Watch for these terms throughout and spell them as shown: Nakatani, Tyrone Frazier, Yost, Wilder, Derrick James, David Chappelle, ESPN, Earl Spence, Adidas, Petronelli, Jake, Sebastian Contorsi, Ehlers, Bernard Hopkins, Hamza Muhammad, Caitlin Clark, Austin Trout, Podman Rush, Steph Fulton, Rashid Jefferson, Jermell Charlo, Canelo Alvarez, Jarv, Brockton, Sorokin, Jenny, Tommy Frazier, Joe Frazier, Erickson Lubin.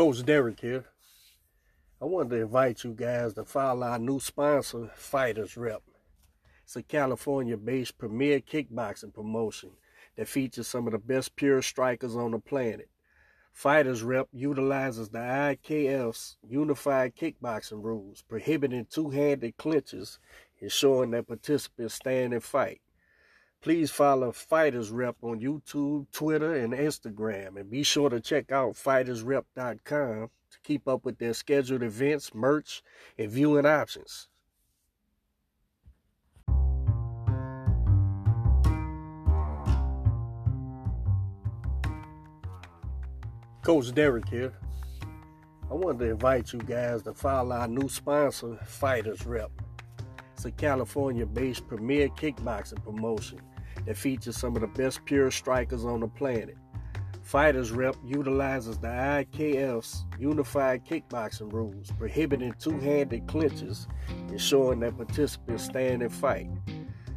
Coach Derek here. I wanted to invite you guys to follow our new sponsor, Fighters Rep. It's a California-based premier kickboxing promotion that features some of the best pure strikers on the planet. Fighters Rep utilizes the IKF's unified kickboxing rules, prohibiting two-handed clinches, ensuring that participants stand and fight. Please follow Fighters Rep on YouTube, Twitter, and Instagram, and be sure to check out fightersrep.com to keep up with their scheduled events, merch, and viewing options. Coach Derek here. I wanted to invite you guys to follow our new sponsor, Fighters Rep. It's a California-based premier kickboxing promotion that features some of the best pure strikers on the planet. Fighters Rep utilizes the IKF's unified kickboxing rules, prohibiting two-handed clinches, ensuring that participants stand and fight.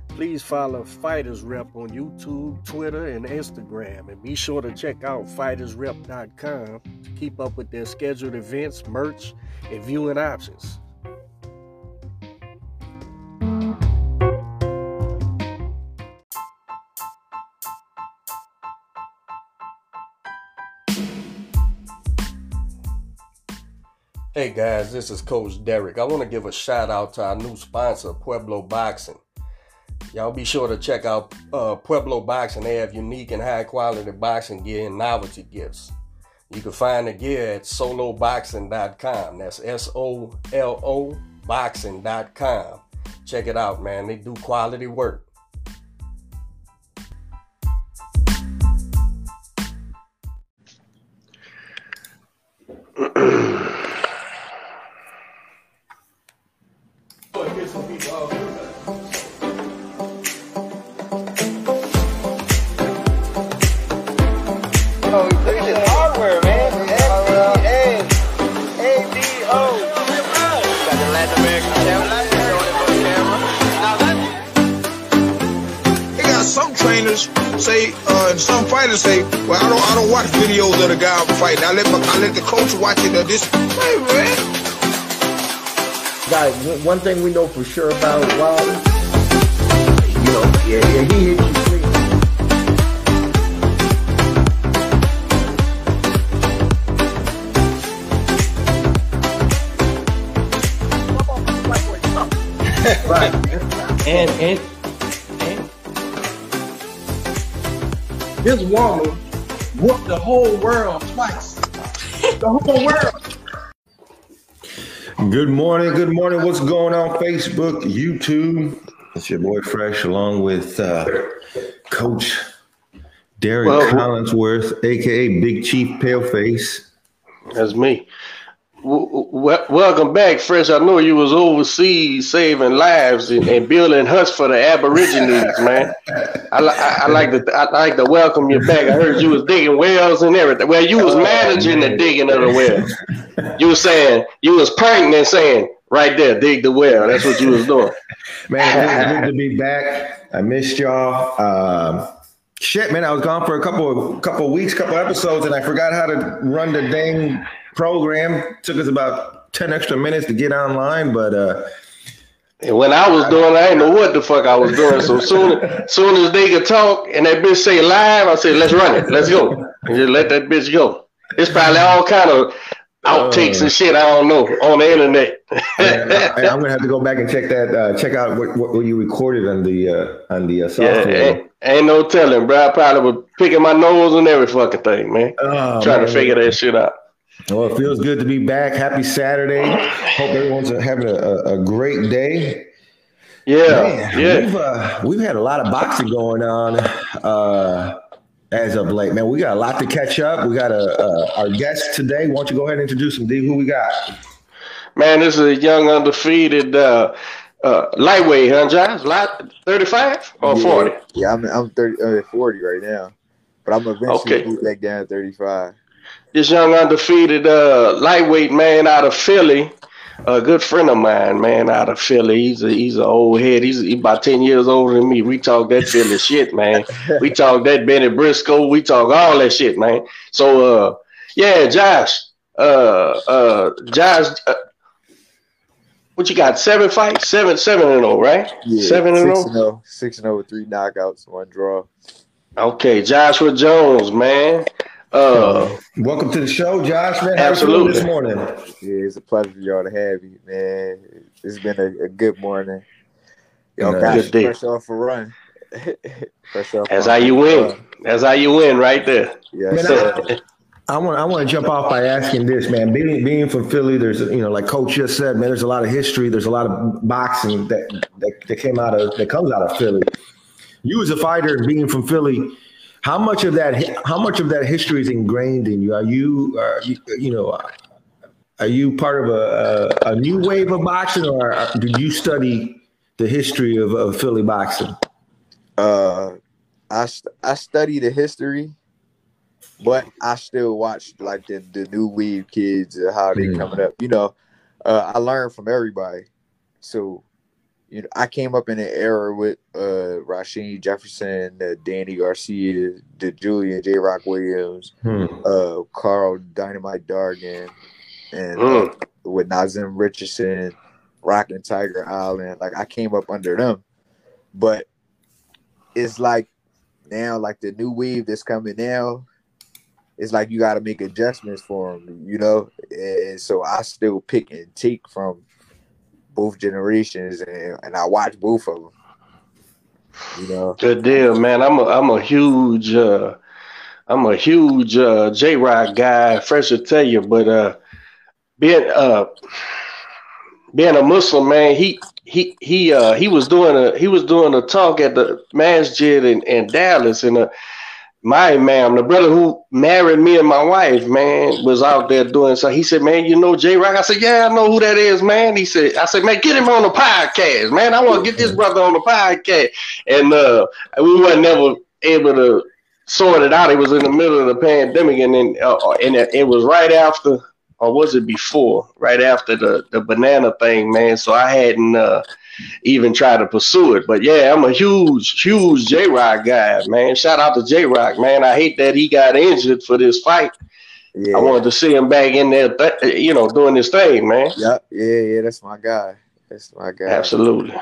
Please follow Fighters Rep on YouTube, Twitter, and Instagram, and be sure to check out fightersrep.com to keep up with their scheduled events, merch, and viewing options. Hey guys, this is Coach Derek. I want to give a shout out to our new sponsor, Pueblo Boxing. Y'all be sure to check out Pueblo Boxing. They have unique and high-quality boxing gear and novelty gifts. You can find the gear at soloboxing.com. That's S-O-L-O boxing.com. Check it out, man. They do quality work. I let the coach watch it. Guys, one thing we know for sure about Wilder, he hit you clean. Right. and this Wilder whooped the whole world twice. The whole world. Good morning. What's going on, Facebook, YouTube? It's your boy Fresh, along with Coach Derek Collinsworth, aka Big Chief Paleface. That's me. Welcome back, Fresh. I know you was overseas saving lives and building huts for the Aborigines, man. I like to welcome you back. I heard you was digging wells and everything. Well, you was managing the digging of the wells. You was saying, you was pranking and saying, right there, dig the well. That's what you was doing. Man, it's good to be back. I missed y'all. I was gone for a couple of weeks, couple episodes, and I forgot how to run the dang program. Took us about 10 extra minutes to get online, but and when I was doing, I didn't know what the fuck I was doing. So soon as they could talk and that bitch say live, I said, let's run it, let's go, and just let that bitch go. It's probably all kind of outtakes and shit, I don't know, on the internet. And I'm gonna have to go back and check that. Check out what you recorded on the software. Yeah, ain't no telling, bro. I probably was picking my nose and every fucking thing, man. Trying to figure that shit out. Well, it feels good to be back. Happy Saturday. Hope everyone's having a great day. Yeah, man, yeah. We've had a lot of boxing going on as of late, man. We got a lot to catch up. We got our guest today. Why don't you go ahead and introduce him, D? Who we got? Man, this is a young undefeated lightweight, huh, Josh? 35 or 40? Yeah, I'm 40 right now, but I'm eventually move back down to 35. This young undefeated lightweight man out of Philly, a good friend of mine, man, out of Philly. He's an old head. He's about 10 years older than me. We talk that Philly shit, man. We talk that Benny Briscoe. We talk all that shit, man. So, yeah, Josh, Josh, what you got? 7 fights, 7-0, right? Yeah, 7-0, 6-0 with 3 knockouts, 1 draw. Okay, Joshua Jones, man. Welcome to the show, Josh. Man, absolutely. How are you doing this morning? Yeah, it's a pleasure for y'all to have you, man. It's been a good morning. Y'all got fresh off a run. That's how you win. That's how you win, right there. Yes, man, I want to jump off by asking this, man. Being from Philly, there's, you know, like Coach just said, man, there's a lot of history. There's a lot of boxing that comes out of Philly. You as a fighter, being from Philly, how much of that history is ingrained in you? Are you part of a new wave of boxing, or did you study the history of Philly boxing? I study the history, but I still watch like the new wave kids and how they coming up. You know, I learned from everybody. So, you know, I came up in an era with Rashid Jefferson, Danny Garcia, DeJulian, J-Rock Williams, Carl Dynamite Dargan, and with Nazim Richardson, Rockin' Tiger Island. Like, I came up under them, but it's like now, like the new wave that's coming now, it's like you got to make adjustments for them, you know. And so I still pick and take from both generations, and I watch both of them. You know, good deal, man. I'm a huge J-Rock guy. Fresh to tell you, but being a Muslim, man, he was doing a talk at the masjid in Dallas, and my imam, the brother who married me and my wife, man, was out there doing so. He said, "Man, you know J-Rock?" I said, "Yeah, I know who that is, man." He said, "I said, man, get him on the podcast, man. I want to get this brother on the podcast." And we weren't never able to sort it out. It was in the middle of the pandemic, and then it was right after. Or was it before? Right after the banana thing, man. So I hadn't even tried to pursue it. But yeah, I'm a huge J-Rock guy, man. Shout out to J-Rock, man. I hate that he got injured for this fight. Yeah. I wanted to see him back in there, doing his thing, man. Yep. Yeah, that's my guy. Absolutely.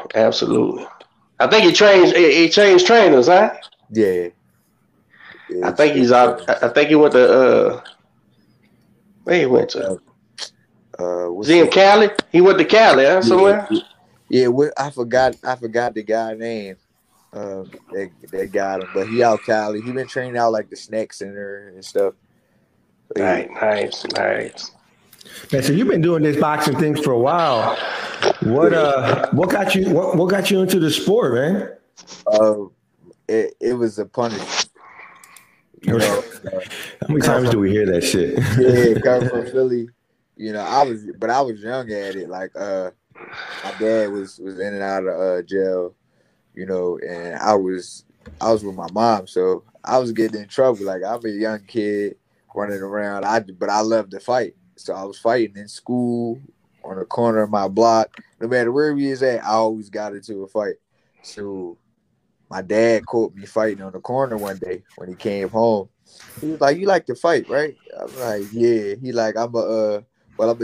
I think he changed trainers, huh? Yeah. I think he's out. I think he went to. He went to Cali. He went to Cali, huh? Somewhere. Yeah, I forgot the guy's name. That got him, but he out Cali. He been training out like the snack center and stuff. But, nice. Man, so you've been doing this boxing thing for a while. What got you into the sport, man? It was a punishment. You know, how many times do we hear that shit? Yeah, coming from Philly, you know, I was young at it. Like, my dad was in and out of jail, you know, and I was with my mom, so I was getting in trouble. Like, I'm a young kid running around, but I loved to fight, so I was fighting in school, on the corner of my block. No matter where he is at, I always got into a fight. So my dad caught me fighting on the corner one day when he came home. He was like, "You like to fight, right?" I'm like, "Yeah." He like, I'm gonna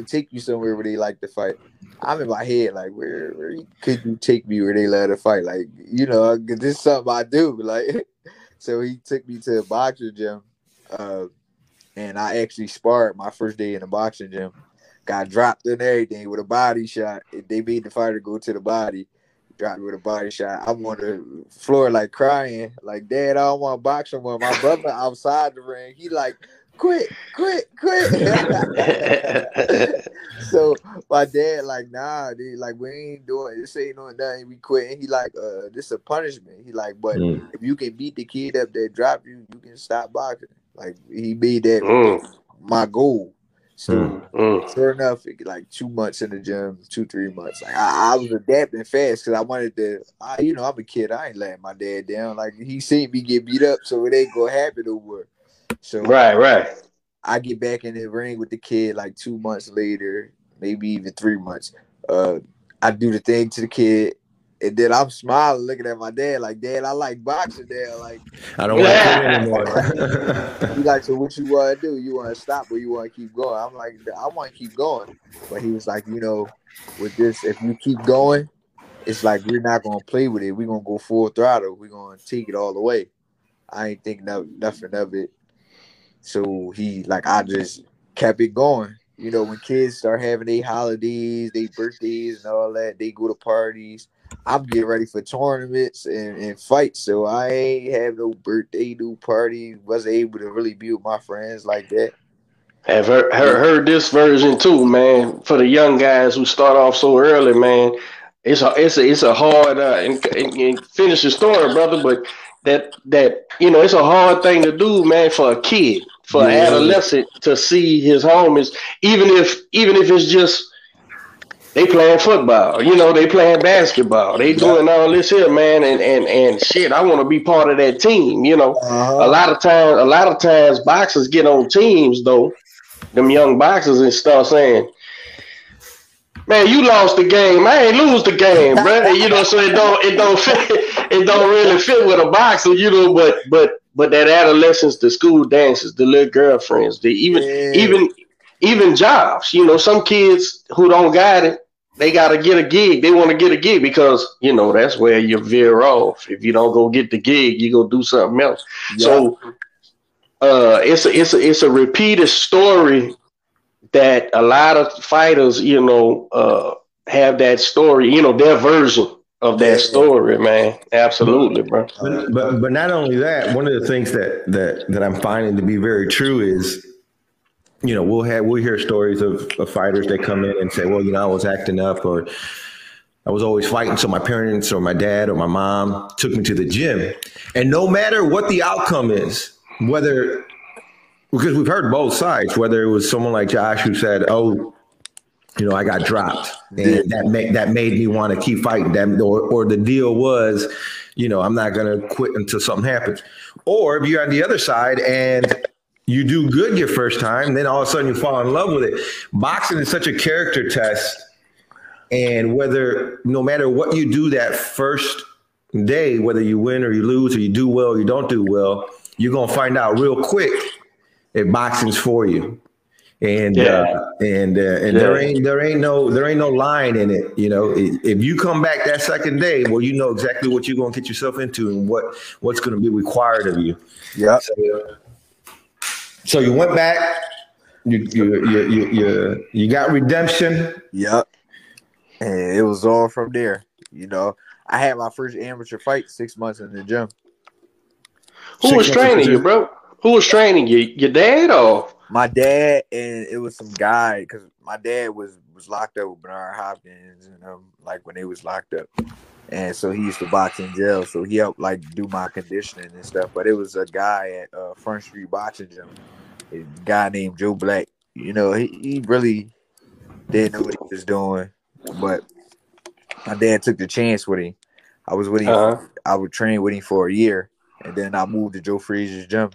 take you somewhere where they like to fight." I'm in my head like, where could you take me where they love to fight? Like, you know, 'cause this is something I do. Like, so he took me to a boxing gym, and I actually sparred my first day in the boxing gym. Got dropped and everything with a body shot. They made the fighter go to the body. Dropped with a body shot. I'm on the floor like crying, like, "Dad, I don't want to box no more." My brother outside the ring, he like, quit. So my dad like, "Nah, dude, like we ain't doing this, ain't doing nothing. We quit." And he like, "This a punishment." He like, "But if you can beat the kid up that dropped you, you can stop boxing." Like, he made that my goal. So sure enough, like 2 months in the gym, 3 months. Like I was adapting fast because I wanted to. I'm a kid. I ain't letting my dad down. Like, he seen me get beat up, so it ain't gonna happen over. So right. I get back in the ring with the kid like 2 months later, maybe even 3 months. I do the thing to the kid. And then I'm smiling, looking at my dad, like, Dad, I like boxing, Dad. Like, I don't want to do it anymore. He's like, so what you want to do? You want to stop or you want to keep going? I'm like, I want to keep going. But he was like, you know, with this, if you keep going, it's like we're not going to play with it. We're going to go full throttle. We're going to take it all the way. I ain't think nothing of it. So he, like, I just kept it going. You know, when kids start having their holidays, their birthdays and all that, they go to parties. I'm getting ready for tournaments and fights, so I ain't have no birthday, no party. Wasn't able to really be with my friends like that. I've heard this version too, man. For the young guys who start off so early, man, it's a hard and finish the story, brother. But that you know, it's a hard thing to do, man, for a kid, for an adolescent to see his homies, even if it's just. They playing football, you know, they playing basketball. They doing all this here, man, and shit, I want to be part of that team, you know. A lot of times boxers get on teams, though, them young boxers, and start saying, man, you lost the game. I ain't lose the game, bro. And, you know, so it don't really fit with a boxer, you know, but that adolescence, the school dances, the little girlfriends, the even jobs, you know, some kids who don't got it, they got to get a gig. They want to get a gig because, you know, that's where you veer off. If you don't go get the gig, you go do something else. Yeah. So it's a repeated story that a lot of fighters, you know, have that story, you know, their version of that story, man. Absolutely, bro. But not only that, one of the things that I'm finding to be very true is, you know, we'll hear stories of fighters that come in and say, well, you know, I was acting up, or I was always fighting, so my parents or my dad or my mom took me to the gym. And no matter what the outcome is, whether, because we've heard both sides, whether it was someone like Josh who said, oh, you know, I got dropped and that made me want to keep fighting, that, or the deal was, you know, I'm not going to quit until something happens. Or if you're on the other side and you do good your first time, then all of a sudden you fall in love with it. Boxing is such a character test, and whether, no matter what you do that first day, whether you win or you lose, or you do well or you don't do well, you're gonna find out real quick if boxing's for you. And there ain't no line in it. You know, if you come back that second day, well, you know exactly what you're gonna get yourself into and what's gonna be required of you. Yeah. So you went back, you got redemption. Yep. And it was all from there. You know, I had my first amateur fight 6 months in the gym. Who was training you, bro? Who was training you? Your dad or? My dad, and it was some guy, because my dad was locked up with Bernard Hopkins, and like when they was locked up. And so he used to box in jail, so he helped like do my conditioning and stuff. But it was a guy at Front Street Boxing Gym, a guy named Joe Black. You know, he really didn't know what he was doing, but my dad took the chance with him. I was with him. I would train with him for a year, and then I moved to Joe Frazier's gym,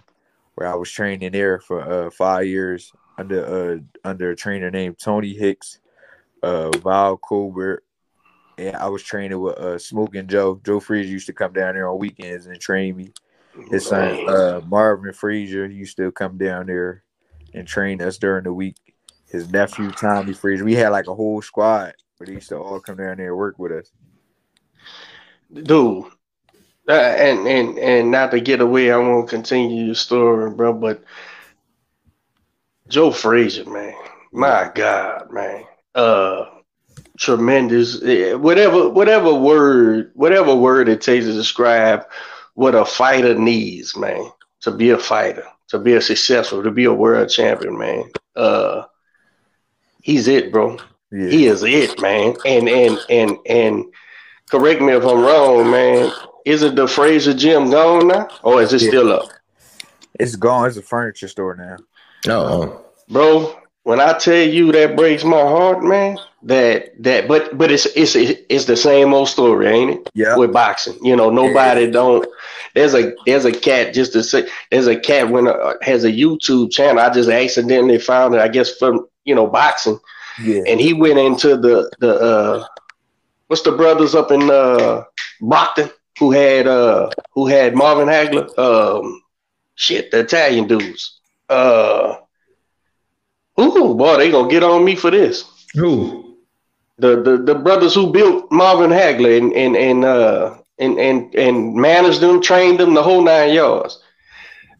where I was training there for 5 years under a trainer named Tony Hicks, Val Colbert. And I was training with Smoking Joe. Joe Frazier used to come down there on weekends and train me. His son, Marvin Frazier, used to come down there and train us during the week. His nephew, Tommy Frazier. We had like a whole squad, but they used to all come down there and work with us. Dude, and not to get away, I won't continue your story, bro, but Joe Frazier, man. My God, man. Tremendous, whatever word it takes to describe what a fighter needs, man, to be a fighter, to be a successful, to be a world champion, man. He's it, bro. Yeah. He is it, man. And correct me if I'm wrong, man. Isn't the Fraser gym gone now, or is it still up? It's gone. It's a furniture store now. Bro. When I tell you that breaks my heart, man, but it's the same old story, ain't it? Yeah. With boxing, you know, nobody don't. There's a cat, just to say, there's a cat has a YouTube channel. I just accidentally found it, I guess, from, you know, boxing. Yeah. And he went into the what's the brothers up in Brockton who had Marvin Hagler? The Italian dudes. Ooh, boy, they gonna get on me for this. Who? The brothers who built Marvin Hagler and managed them, trained them, the whole 9 yards.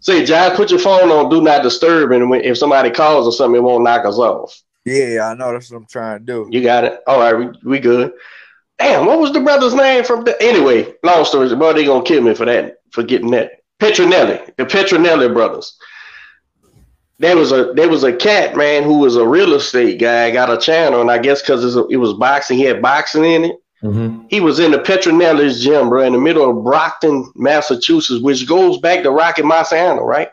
Say, Josh, put your phone on do not disturb, and if somebody calls or something, it won't knock us off. Yeah, I know. That's what I'm trying to do. You got it. All right, we good. Damn, what was the brother's name from the? Anyway, long story, bro, they gonna kill me for that, for getting that. Petronelli, the Petronelli brothers. There was a cat, man, who was a real estate guy, got a channel, and I guess because it was boxing, he had boxing in it. Mm-hmm. He was in the Petronelli's gym, bro, in the middle of Brockton, Massachusetts, which goes back to Rocky Marciano, right?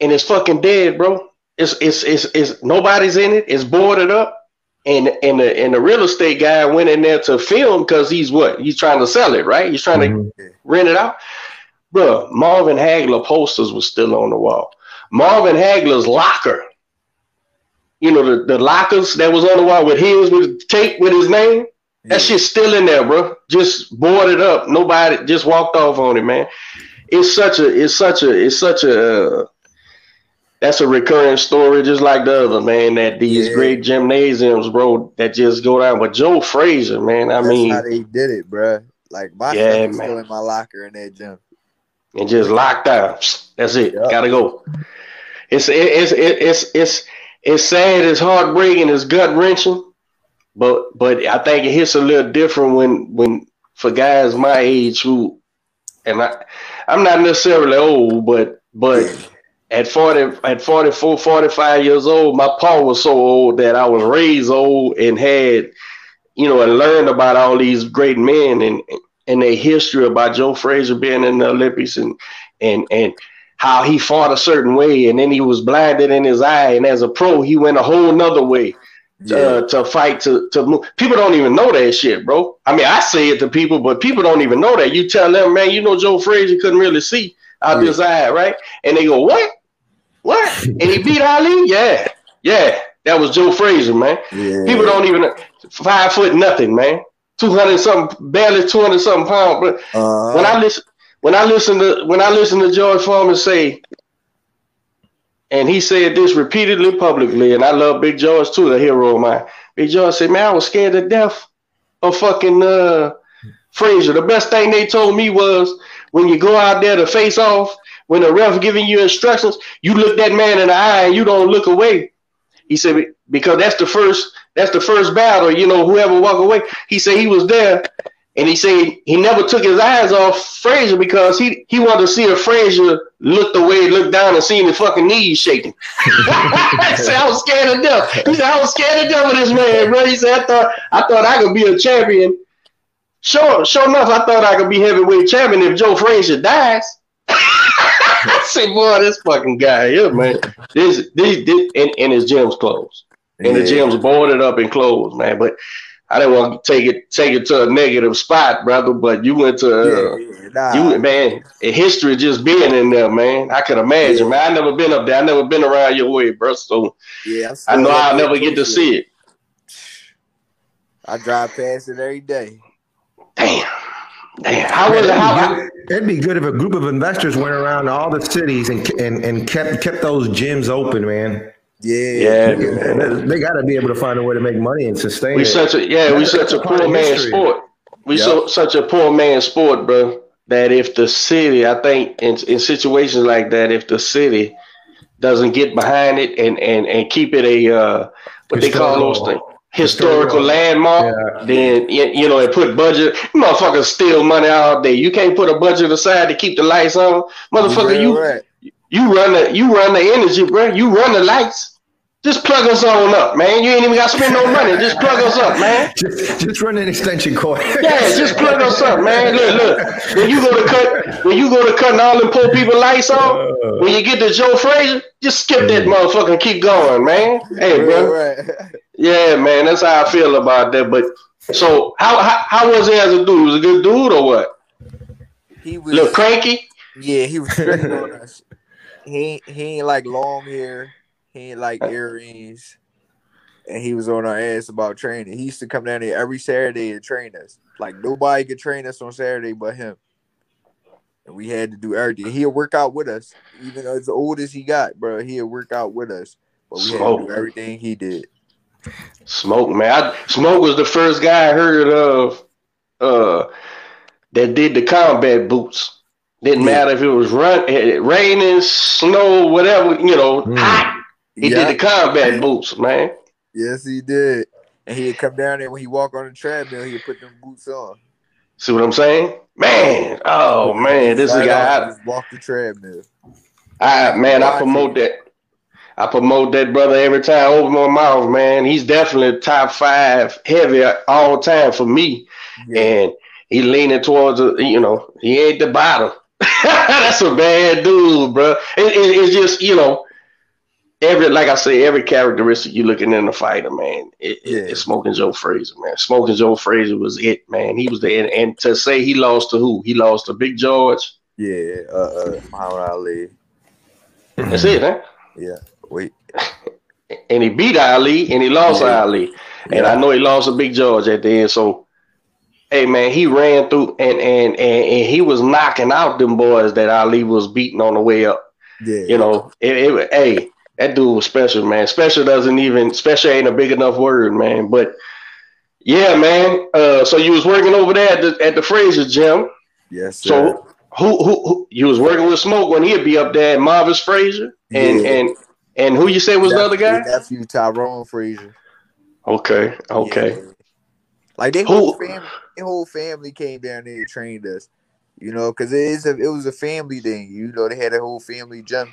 And it's fucking dead, bro. It's nobody's in it. It's boarded up, and the real estate guy went in there to film because he's trying to sell it, right? He's trying to rent it out, bro. Marvin Hagler posters was still on the wall. Marvin Hagler's locker, you know, the lockers that was on the wall with his tape with his name, that shit's still in there, bro. Just boarded up. Nobody just walked off on it, man. It's such a that's a recurring story, just like the other, man, that these great gymnasiums, bro, that just go down. But Joe Frazier, man, I mean. That's how they did it, bro. Like, my stuff is still in my locker in that gym. And just locked out. That's it. Yep. Gotta go. It's sad, it's heartbreaking, it's gut wrenching, but I think it hits a little different when for guys my age who, and I'm not necessarily old, but at 44, 45 years old, my pa was so old that I was raised old and had, you know, and learned about all these great men and their history, about Joe Frazier being in the Olympics and how he fought a certain way, and then he was blinded in his eye, and as a pro, he went a whole nother way to fight, to move. People don't even know that shit, bro. I mean, I say it to people, but people don't even know that. You tell them, man, you know Joe Frazier couldn't really see out his eye, right? And they go, what? And he beat Ali? Yeah. That was Joe Frazier, man. Yeah. People don't even know. 5 foot nothing, man. 200-something, barely 200-something pounds. But when I listen to George Foreman say, and he said this repeatedly publicly, and I love Big George too, the hero of mine. Big George said, man, I was scared to death of fucking Frazier. The best thing they told me was when you go out there to face off, when the ref giving you instructions, you look that man in the eye and you don't look away. He said, because that's the first battle, you know, whoever walk away. He said he was there, and he said he never took his eyes off Frazier because he wanted to see if Frazier looked down and seen his fucking knees shaking. He said, I was scared to death. He said, I was scared to death of this man, bro. He said, I thought I could be a champion. Sure enough, I thought I could be heavyweight champion if Joe Frazier dies. I said, boy, this fucking guy here, man. This and his gym's closed. And the gym's boarded up and closed, man. But I didn't want to take it to a negative spot, brother. But you went to man, history just being in there, man. I could imagine, man. I never been up there. I never been around your way, bro. So I know I'll never get to see it. I drive past it every day. Damn. It'd be good if a group of investors went around all the cities and kept those gyms open, man. Yeah, man. They got to be able to find a way to make money and sustain it. That's such a poor man's sport. Such a poor man's sport, bro. That if the city, I think, in situations like that, if the city doesn't get behind it and keep it a what they call those things, historical landmark, then you know, and put budget. Motherfuckers steal money all day. You can't put a budget aside to keep the lights on, motherfucker. You run the energy, bro. You run the lights. Just plug us on up, man. You ain't even got to spend no money. Just plug us up, man. Just run an extension cord. Just plug us up, man. Look. When you go to cutting all them poor people lights off, when you get to Joe Frazier, just skip that motherfucker and keep going, man. Hey, bro. Right. Yeah, man. That's how I feel about that. But so, how was he as a dude? Was a good dude or what? He was a little cranky. Yeah, he was tripping on us. He ain't like long hair. He ain't like earrings. and he was on our ass about training. He used to come down here every Saturday and train us. Like, nobody could train us on Saturday but him. And we had to do everything. He'll work out with us. Even as old as he got, bro, he'll work out with us. But we had to do everything he did. Smoke, man. Smoke was the first guy I heard of that did the combat boots. Didn't matter if it was raining, snow, whatever, you know, hot. He did the combat boots, man. Yes, he did. And he'd come down there when he walked on the treadmill, he'd put them boots on. See what I'm saying? Man, oh, man, this is a guy. Just walk the treadmill. I promote that. I promote that brother every time I open my mouth, man. He's definitely top five heavy all time for me. Yeah. And he leaning towards, you know, he ain't the bottom. That's a bad dude, bro. It's just, you know, every characteristic you looking in a fighter, man. It's Smoking Joe Frazier, man. Smoking Joe Frazier was it, man. He was there, and to say he lost to who? He lost to Big George. Yeah, Muhammad Ali. That's it, man. Yeah, wait. And he beat Ali, and he lost Ali, and I know he lost to Big George at the end. So, hey, man, he ran through and he was knocking out them boys that Ali was beating on the way up. Yeah, you know, hey, that dude was special, man. Special ain't a big enough word, man. But yeah, man. So you was working over there at the Frazier gym. Yes, sir. So who you was working with Smoke when he'd be up there at Marvis Frazier and who you say was the other guy? Nephew Tyrone Frazier. Okay. Yeah. Like their whole family came down there and trained us, you know, because it was a family thing, you know. They had a whole family gym,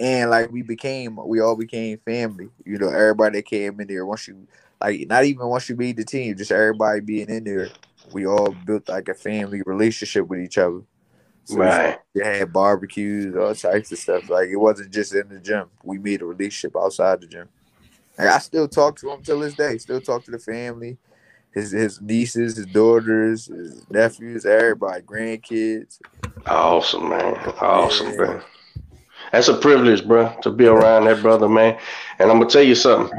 and like we all became family, you know. Everybody that came in there, once you made the team, just everybody being in there, we all built like a family relationship with each other. So right. They had barbecues, all types of stuff. Like, it wasn't just in the gym. We made a relationship outside the gym. Like, I still talk to them till this day. Still talk to the family. His nieces, his daughters, his nephews, everybody, grandkids. Awesome, man. Awesome, bro. That's a privilege, bro, to be around that brother, man. And I'm going to tell you something.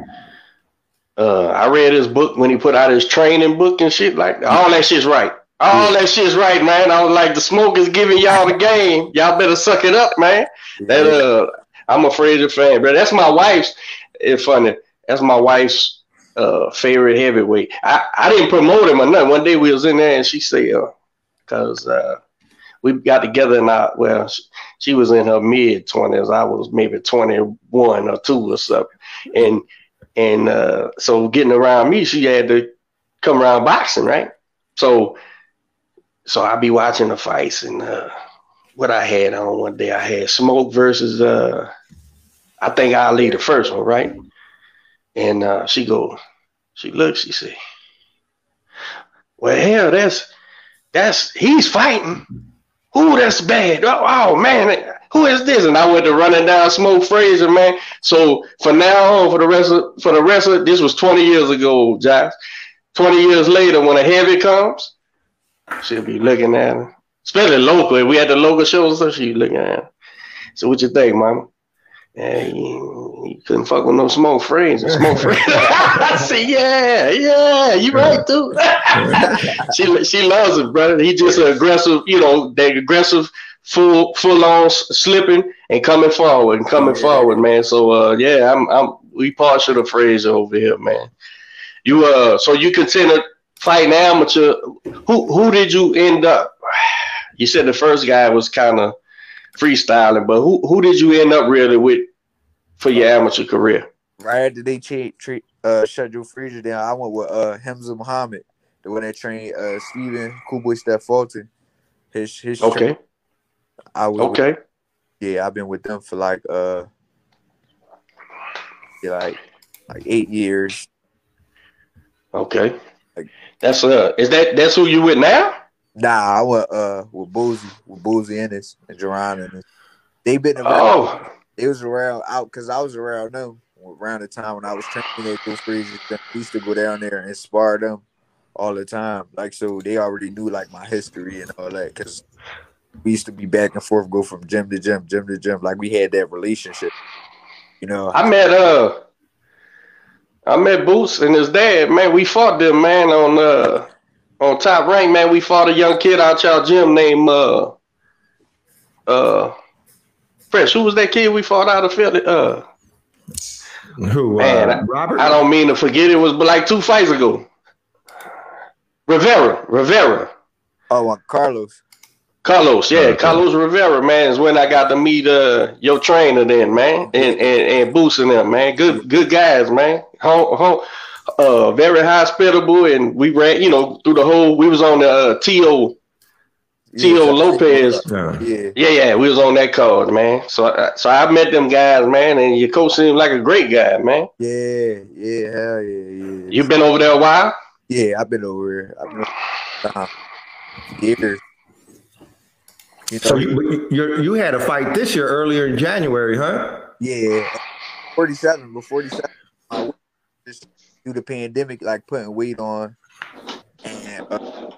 I read his book when he put out his training book and shit. Like, all that shit's right. All that shit's right, man. I was like, the Smoke is giving y'all the game. Y'all better suck it up, man. That I'm a Frazier fan, bro. That's my wife's. It's funny. That's my wife's favorite heavyweight. I didn't promote him or nothing. One day we was in there and she said, because we got together and she was in her mid-20s. I was maybe 21 or 2 or something. And so getting around me, she had to come around boxing, right? So I be watching the fights and what I had on one day, I had Smoke versus, I think Ali, the first one, right? And she said, well, hell, he's fighting. Ooh, that's bad. Oh, man, who is this? And I went to running down Smoke Frazier, man. So for now on, for the rest of this was 20 years ago, Josh. 20 years later, when a heavy comes, she'll be looking at him. Especially locally. We had the local shows, so she's looking at him. So what you think, mama? Yeah, he couldn't fuck with no Smoke Frazier. I said, yeah, you right too. she loves it, brother. He just an aggressive, you know, that aggressive, full on slipping and coming forward, man. So we partial to Frazier over here, man. You so you continue fighting amateur. Who did you end up? You said the first guy was kind of freestyling, but who did you end up really with for your amateur career? Right after they shut Joe Frazier down, I went with Hamza Muhammad, the one that trained Stephen Kuboy Steph Fulton. His okay. Trainer. I was okay. I've been with them for like 8 years. Okay, that's that's who you with now? Nah, I went with Bozy Ennis and Jerron Ennis. They been around. Oh, it was around out because I was around them around the time when I was training at Joe Frazier. I used to go down there and spar them all the time. Like, so they already knew like my history and all that because we used to be back and forth, go from gym to gym, gym to gym. Like, we had that relationship, you know. I met I met Boots and his dad, man. We fought them, man, on Top Rank, man. We fought a young kid out y'all gym named Fresh. Who was that kid we fought out of Philly? Who? Man, Robert? I don't mean to forget. It was like 2 fights ago. Rivera. Oh, Carlos. Carlos, yeah, okay. Carlos Rivera, man, is when I got to meet your trainer then, man, and Boots and them, man. Good guys, man. Very hospitable, and we ran, through the whole. We was on the T.O. Lopez. Yeah, we was on that card, man. So I met them guys, man, and your coach seemed like a great guy, man. Yeah, hell yeah. You been over there a while? Yeah, I've been over here. Years. So you had a fight this year earlier in January, huh? Yeah, 47. But 47, just through the pandemic, like putting weight on, and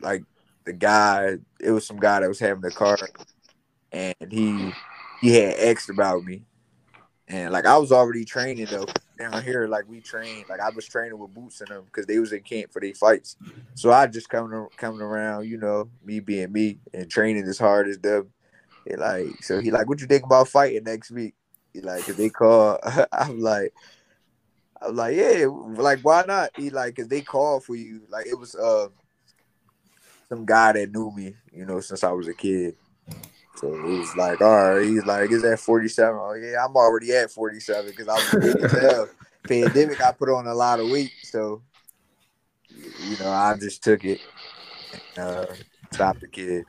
like the guy, it was some guy that was having a car, and he had asked about me, and like I was already training though down here, like we trained, like I was training with Boots and them because they was in camp for their fights. So I just coming around, me being me and training as hard as them. And like, so he like, what you think about fighting next week? He like, if they call, I'm like, yeah, like why not? He like, cause they called for you. Like it was some guy that knew me, since I was a kid. So it was like, all right. He's like, is that 47? Oh yeah, I'm already at 47 because I was big as hell. Pandemic, I put on a lot of weight, so I just took it and stopped the kid.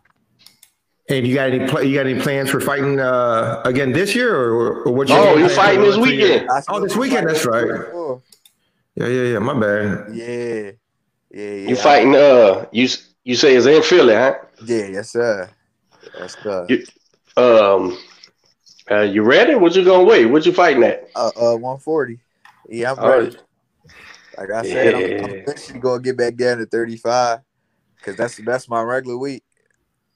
And you got any plans for fighting again this year, or what? Oh, you're fighting this weekend. Oh, this weekend. That's right. Before. Yeah. My bad. Yeah. You fighting? You say it's in Philly, huh? Yeah, yes, sir. That's good. You ready? What you gonna weigh? What you fighting at? 140. Yeah, I'm ready. Like I said, I'm eventually gonna get back down to 35 because that's my regular weight.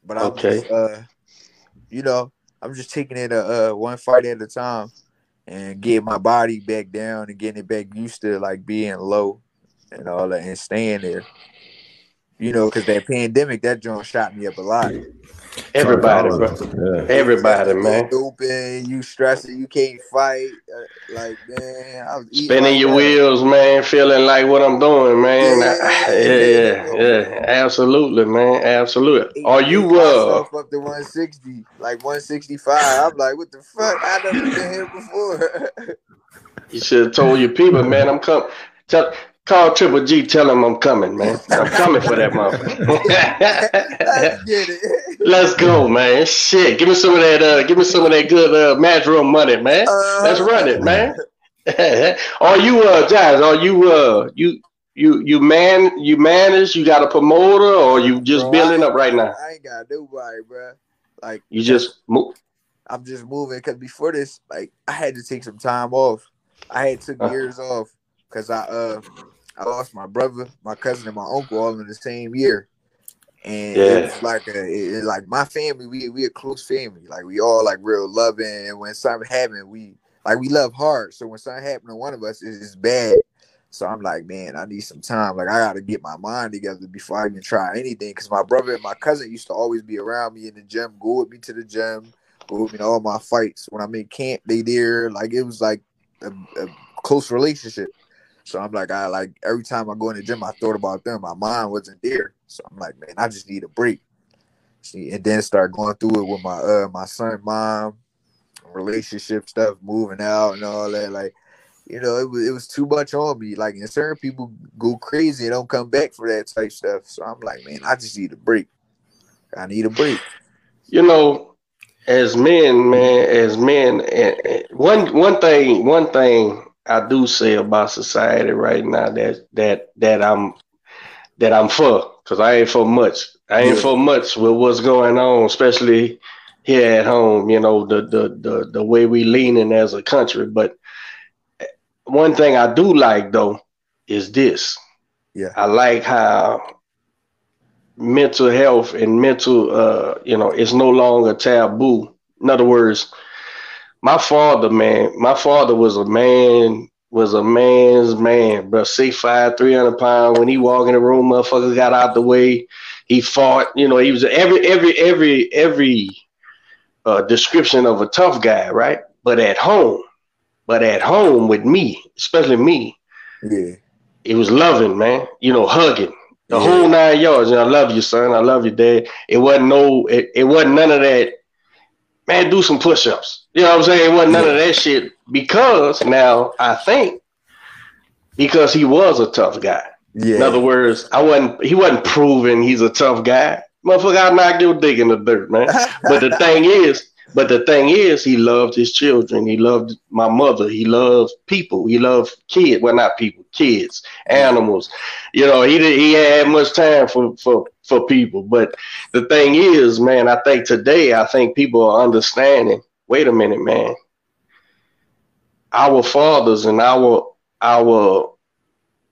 But I'm just, I'm just taking it one fight at a time and getting my body back down and getting it back used to like being low and all that and staying there. Because that pandemic, that joint shot me up a lot. Everybody, bro. Yeah. Everybody, man. Stupid, you stressing, you can't fight. Like, man, I was spinning your wheels, man. Feeling like what I'm doing, man. Yeah. Absolutely, man. Absolutely. Are you up to 160, like 165? I'm like, what the fuck? I never been here before. You should have told your people, man. I'm coming. Call Triple G, tell him I'm coming, man. I'm coming for that motherfucker. Let's get it. Let's go, man. Shit, give me some of that. Give me some of that good match room money, man. Let's run it, man. Are you, Josh? Are you, you manage? You got a promoter, or you just building up right now? I ain't got nobody, bro. Like you just move. I'm just moving because before this, like I had to take some time off. I had took years off because I lost my brother, my cousin, and my uncle all in the same year, and it's like like my family. We a close family. Like we all like real loving. And when something happened, we love hard. So when something happened to one of us, it's bad. So I'm like, man, I need some time. Like I gotta get my mind together before I even try anything. Because my brother and my cousin used to always be around me in the gym, go with me to the gym, go with me to all my fights. When I'm in camp, they there. Like it was like a close relationship. So I'm like, every time I go in the gym, I thought about them. My mind wasn't there. So I'm like, man, I just need a break. See, and then start going through it with my my son, mom, relationship stuff, moving out and all that. Like, it was too much on me. Like, and certain people go crazy and don't come back for that type stuff. So I'm like, man, I just need a break. I need a break. As men, man, one thing. I do say about society right now that I'm for, because I ain't for much. I ain't for much with what's going on, especially here at home, the way we leaning as a country. But one thing I do like though is this. Yeah. I like how mental health and mental it's no longer taboo. In other words, my father was a man was a man's man, bro. 6'5", 300 pounds. When he walked in the room, motherfucker got out the way. He fought. You know, he was every description of a tough guy, right? But at home with me, especially me, yeah, it was loving, man. You know, hugging the whole 9 yards. And I love you, son. I love you, dad. It wasn't none of that. Man, do some push-ups. You know what I'm saying? It wasn't none of that shit because now I think because he was a tough guy. Yeah. In other words, he wasn't proving he's a tough guy. Motherfucker, I knocked your dick in the dirt, man. But the thing is, he loved his children. He loved my mother. He loved people. He loved kids. Well, not people, kids, animals. You know, he had much time for people. But the thing is, man, I think today, people are understanding, wait a minute, man. Our fathers and our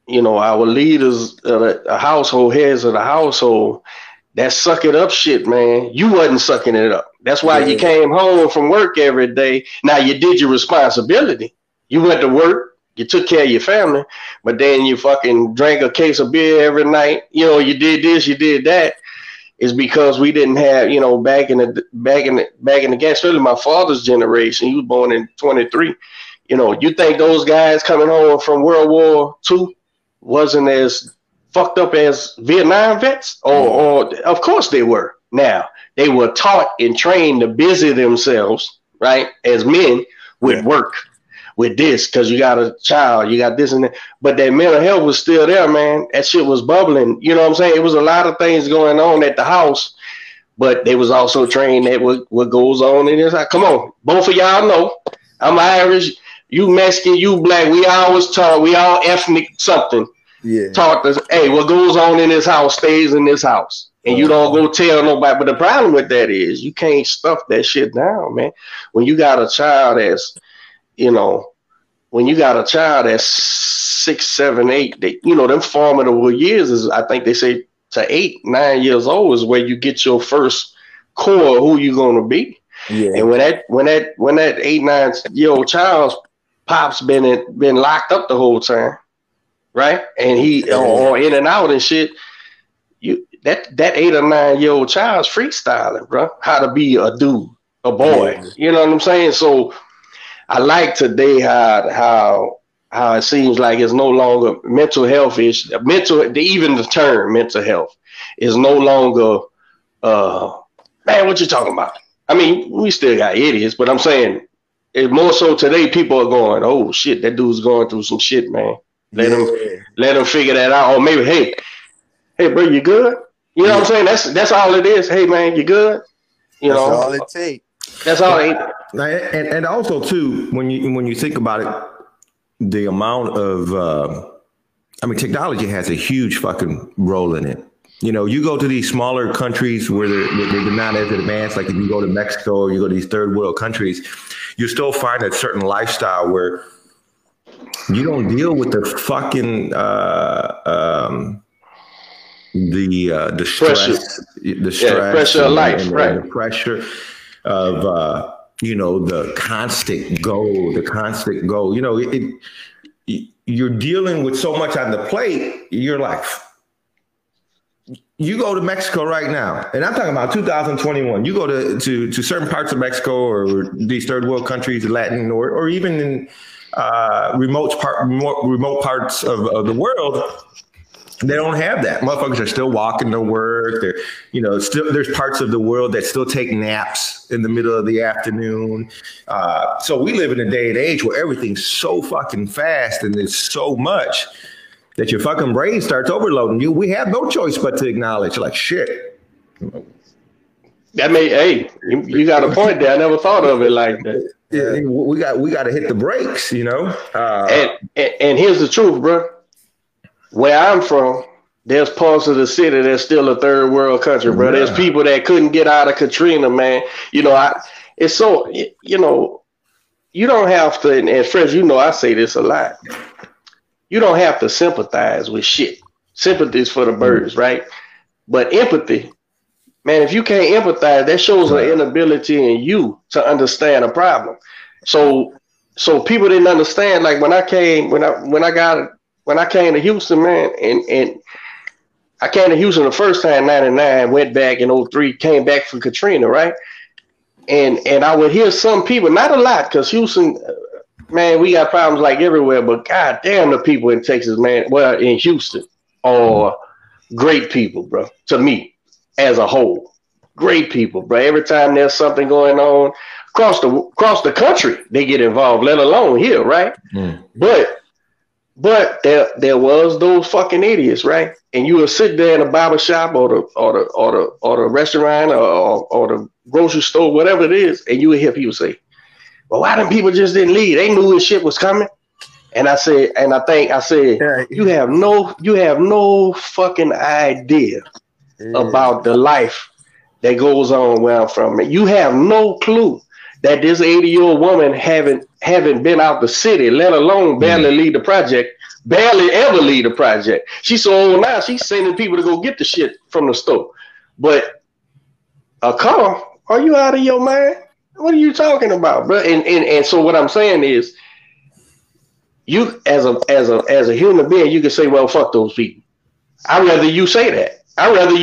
leaders, household heads of the household, that suck it up shit, man. You wasn't sucking it up. That's why you came home from work every day. Now, you did your responsibility. You went to work. You took care of your family. But then you fucking drank a case of beer every night. You know, you did this, you did that. It's because we didn't have, you know, back in the game, especially my father's generation. He was born in 23. You know, you think those guys coming home from World War II wasn't as fucked up as Vietnam vets? Or of course they were. Now, they were taught and trained to busy themselves, right, as men with work, with this, because you got a child, you got this and that. But that mental health was still there, man. That shit was bubbling. You know what I'm saying? It was a lot of things going on at the house, but they was also trained at what goes on in this house. Come on. Both of y'all know I'm Irish, you Mexican, you black. We always taught, we all ethnic something. Yeah. Taught us, hey, what goes on in this house stays in this house. And you don't go tell nobody. But the problem with that is you can't stuff that shit down, man. When you got a child that's, you know, 6, 7, 8, they, you know, them formidable years is, I think they say to 8, 9 years old is where you get your first core of who you're going to be. Yeah. And when that 8, 9 year old child's pop's been locked up the whole time, right? And he or in and out and shit. That 8 or 9 year old child's freestyling, bro. How to be a dude, a boy. Yeah. You know what I'm saying? So I like today how it seems like it's no longer mental health issue. Even the term mental health is no longer. Man, what you talking about? I mean, we still got idiots, but I'm saying it more so today. People are going, oh shit, that dude's going through some shit, man. Let him figure that out. Or maybe, hey, bro, you good? You know what I'm saying? That's all it is. Hey, man, you good? You know, that's all it takes. That's all it takes. And also, too, when you think about it, the amount of, technology has a huge fucking role in it. You know, you go to these smaller countries where they're not as advanced, like if you go to Mexico or you go to these third world countries, you still find a certain lifestyle where you don't deal with the fucking... the stress, pressure. Pressure of life, right? The pressure of the constant goal. You know, you're dealing with so much on the plate. Your life. You go to Mexico right now, and I'm talking about 2021. You go to certain parts of Mexico or these third world countries, Latin, or even in remote parts of the world. They don't have that. Motherfuckers are still walking to work. They're, you know, still there's parts of the world that still take naps in the middle of the afternoon. So we live in a day and age where everything's so fucking fast and there's so much that your fucking brain starts overloading you. We have no choice but to acknowledge, like, shit. You got a point there. I never thought of it like that. Yeah, we got to hit the brakes, you know. And here's the truth, bro. Where I'm from, there's parts of the city that's still a third world country, bro. There's people that couldn't get out of Katrina, man. You know, you don't have to, and Fresh, you know, I say this a lot. You don't have to sympathize with shit. Sympathy's for the birds, right? But empathy, man, if you can't empathize, that shows an inability in you to understand a problem. So So people didn't understand. Like when I came to Houston, man, and I came to Houston the first time, 99, went back in 03, came back for Katrina, right? And I would hear some people, not a lot, because Houston, man, we got problems like everywhere, but goddamn the people in Texas, man, well, in Houston are great people, bro, to me as a whole. Great people, bro. Every time there's something going on across the country, they get involved, let alone here, right? Mm. But there was those fucking idiots, right? And you would sit there in a barber shop or the restaurant or the grocery store, whatever it is, and you would hear people say, "Well, why them people just didn't leave? They knew this shit was coming." And I said, you have no fucking idea about the life that goes on where I'm from. You have no clue that this 80-year-old woman haven't been out the city, let alone barely leave the project, barely ever leave the project. She's so old now, she's sending people to go get the shit from the store. But a car, are you out of your mind? What are you talking about, bro? And so what I'm saying is, you as a human being, you can say, well, fuck those people. I'd rather you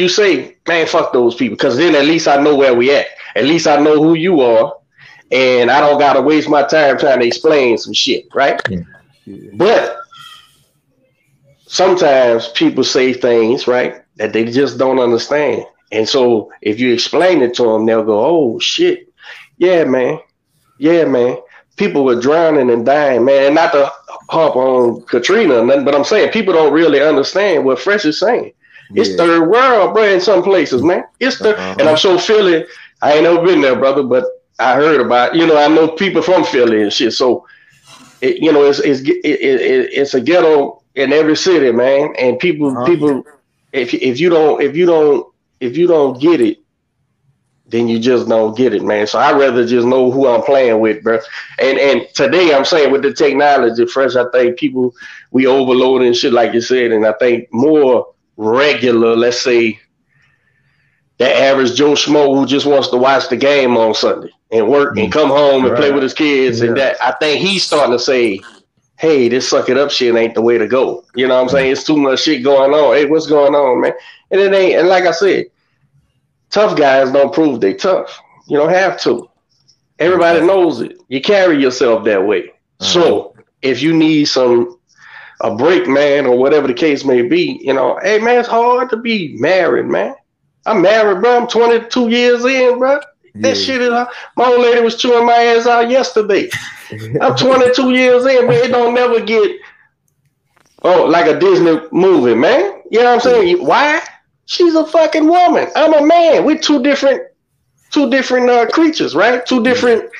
say, man, fuck those people, because then at least I know where we at. At least I know who you are, and I don't got to waste my time trying to explain some shit, right? Yeah. Yeah. But sometimes people say things, right, that they just don't understand. And so if you explain it to them, they'll go, oh, shit. Yeah, man. Yeah, man. People were drowning and dying, man. And not to harp on Katrina or nothing, but I'm saying people don't really understand what Fresh is saying. It's third world, bro, in some places, man. It's third, and I'm so Philly. I ain't never been there, brother, but I heard about, I know people from Philly and shit. So, it's a ghetto in every city, man. And people, if you don't get it, then you just don't get it, man. So I'd rather just know who I'm playing with, bro. And today I'm saying with the technology, Fresh, I think people, we overload and shit, like you said. And I think more regular, let's say, the average Joe Schmo who just wants to watch the game on Sunday and work and come home and play with his kids and that, I think he's starting to say, hey, this suck it up shit ain't the way to go. You know what I'm saying? It's too much shit going on. Hey, what's going on, man? And it ain't, and like I said, tough guys don't prove they tough. You don't have to. Everybody knows it. You carry yourself that way. So if you need a break, man, or whatever the case may be, hey, man, it's hard to be married, man. I'm married, bro. I'm 22 years in, bro. That shit is hard. My old lady was chewing my ass out yesterday. I'm 22 years in, man. It don't never get, like a Disney movie, man. You know what I'm saying? Why? She's a fucking woman. I'm a man. We're two different creatures, right? Two different.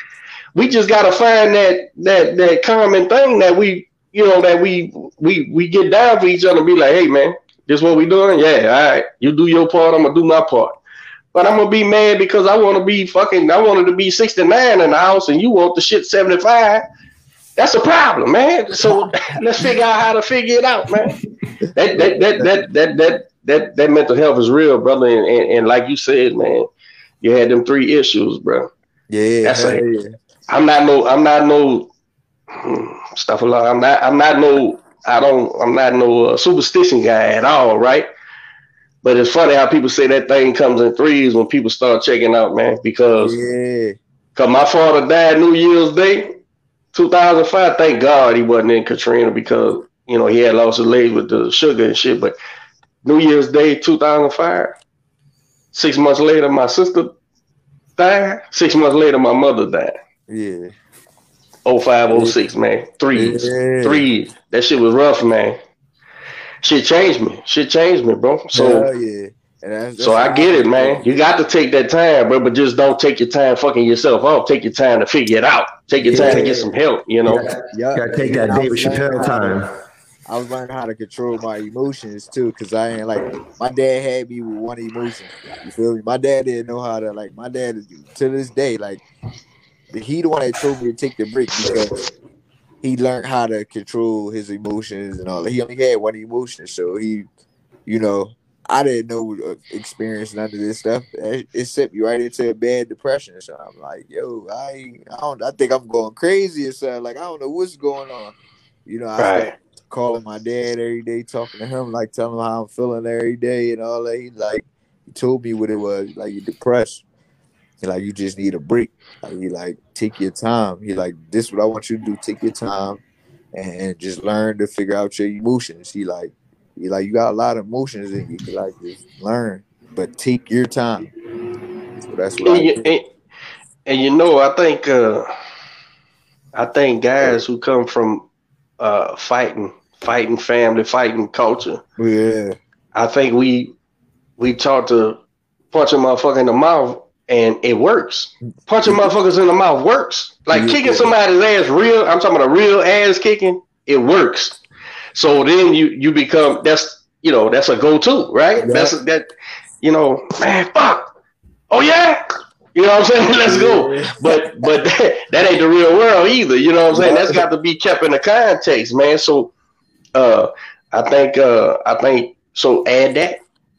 We just gotta find that common thing that we, that we get down for each other and be like, hey, man, this what we doing? Yeah, all right. You do your part, I'm going to do my part. But I'm going to be mad because I wanted to be 69 in the house and you want the shit 75. That's a problem, man. So let's figure out how to figure it out, man. That mental health is real, brother. And like you said, man, you had them three issues, bro. Yeah. I'm not no superstition guy at all, right? But it's funny how people say that thing comes in threes when people start checking out, man, because my father died New Year's Day, 2005. Thank God he wasn't in Katrina because, he had lost his legs with the sugar and shit. But New Year's Day, 2005, 6 months later, my sister died. 6 months later, my mother died. Yeah. 05, 06, man. 3 years. Yeah. 3 years. That shit was rough, man. Shit changed me. Bro. So, so I get it, man. You got to take that time, bro, but just don't take your time fucking yourself off. Take your time to figure it out. Take your time to get some help, You got to take that David Chappelle time. I was learning how to control my emotions, too, because I ain't my dad had me with one emotion. You feel me? My dad didn't know how to, my dad, to this day, he the one that told me to take the break because he learned how to control his emotions and all. He only had one emotion, so he, I didn't know experience none of this stuff. It sent me right into a bad depression. So I'm like, yo, I think I'm going crazy or something. Like, I don't know what's going on. You know, I was calling my dad every day, talking to him, like telling him how I'm feeling every day and all that. He like told me what it was. Like, you're depressed. He like, you just need a break. Like, he like, take your time. He like, this is what I want you to do. Take your time and just learn to figure out your emotions. He like, you got a lot of emotions and you can like just learn, but take your time. So that's what and you know, I think guys who come from fighting family, fighting culture. Yeah. I think we taught to punch a motherfucker in the mouth and it works. Punching motherfuckers in the mouth works. Like kicking somebody's ass real, I'm talking about a real ass kicking, it works. So then you become, that's a go-to, right? Yeah. Man, fuck. Oh yeah. You know what I'm saying? Let's go. But that ain't the real world either. You know what I'm saying? That's got to be kept in the context, man. So, I think, so add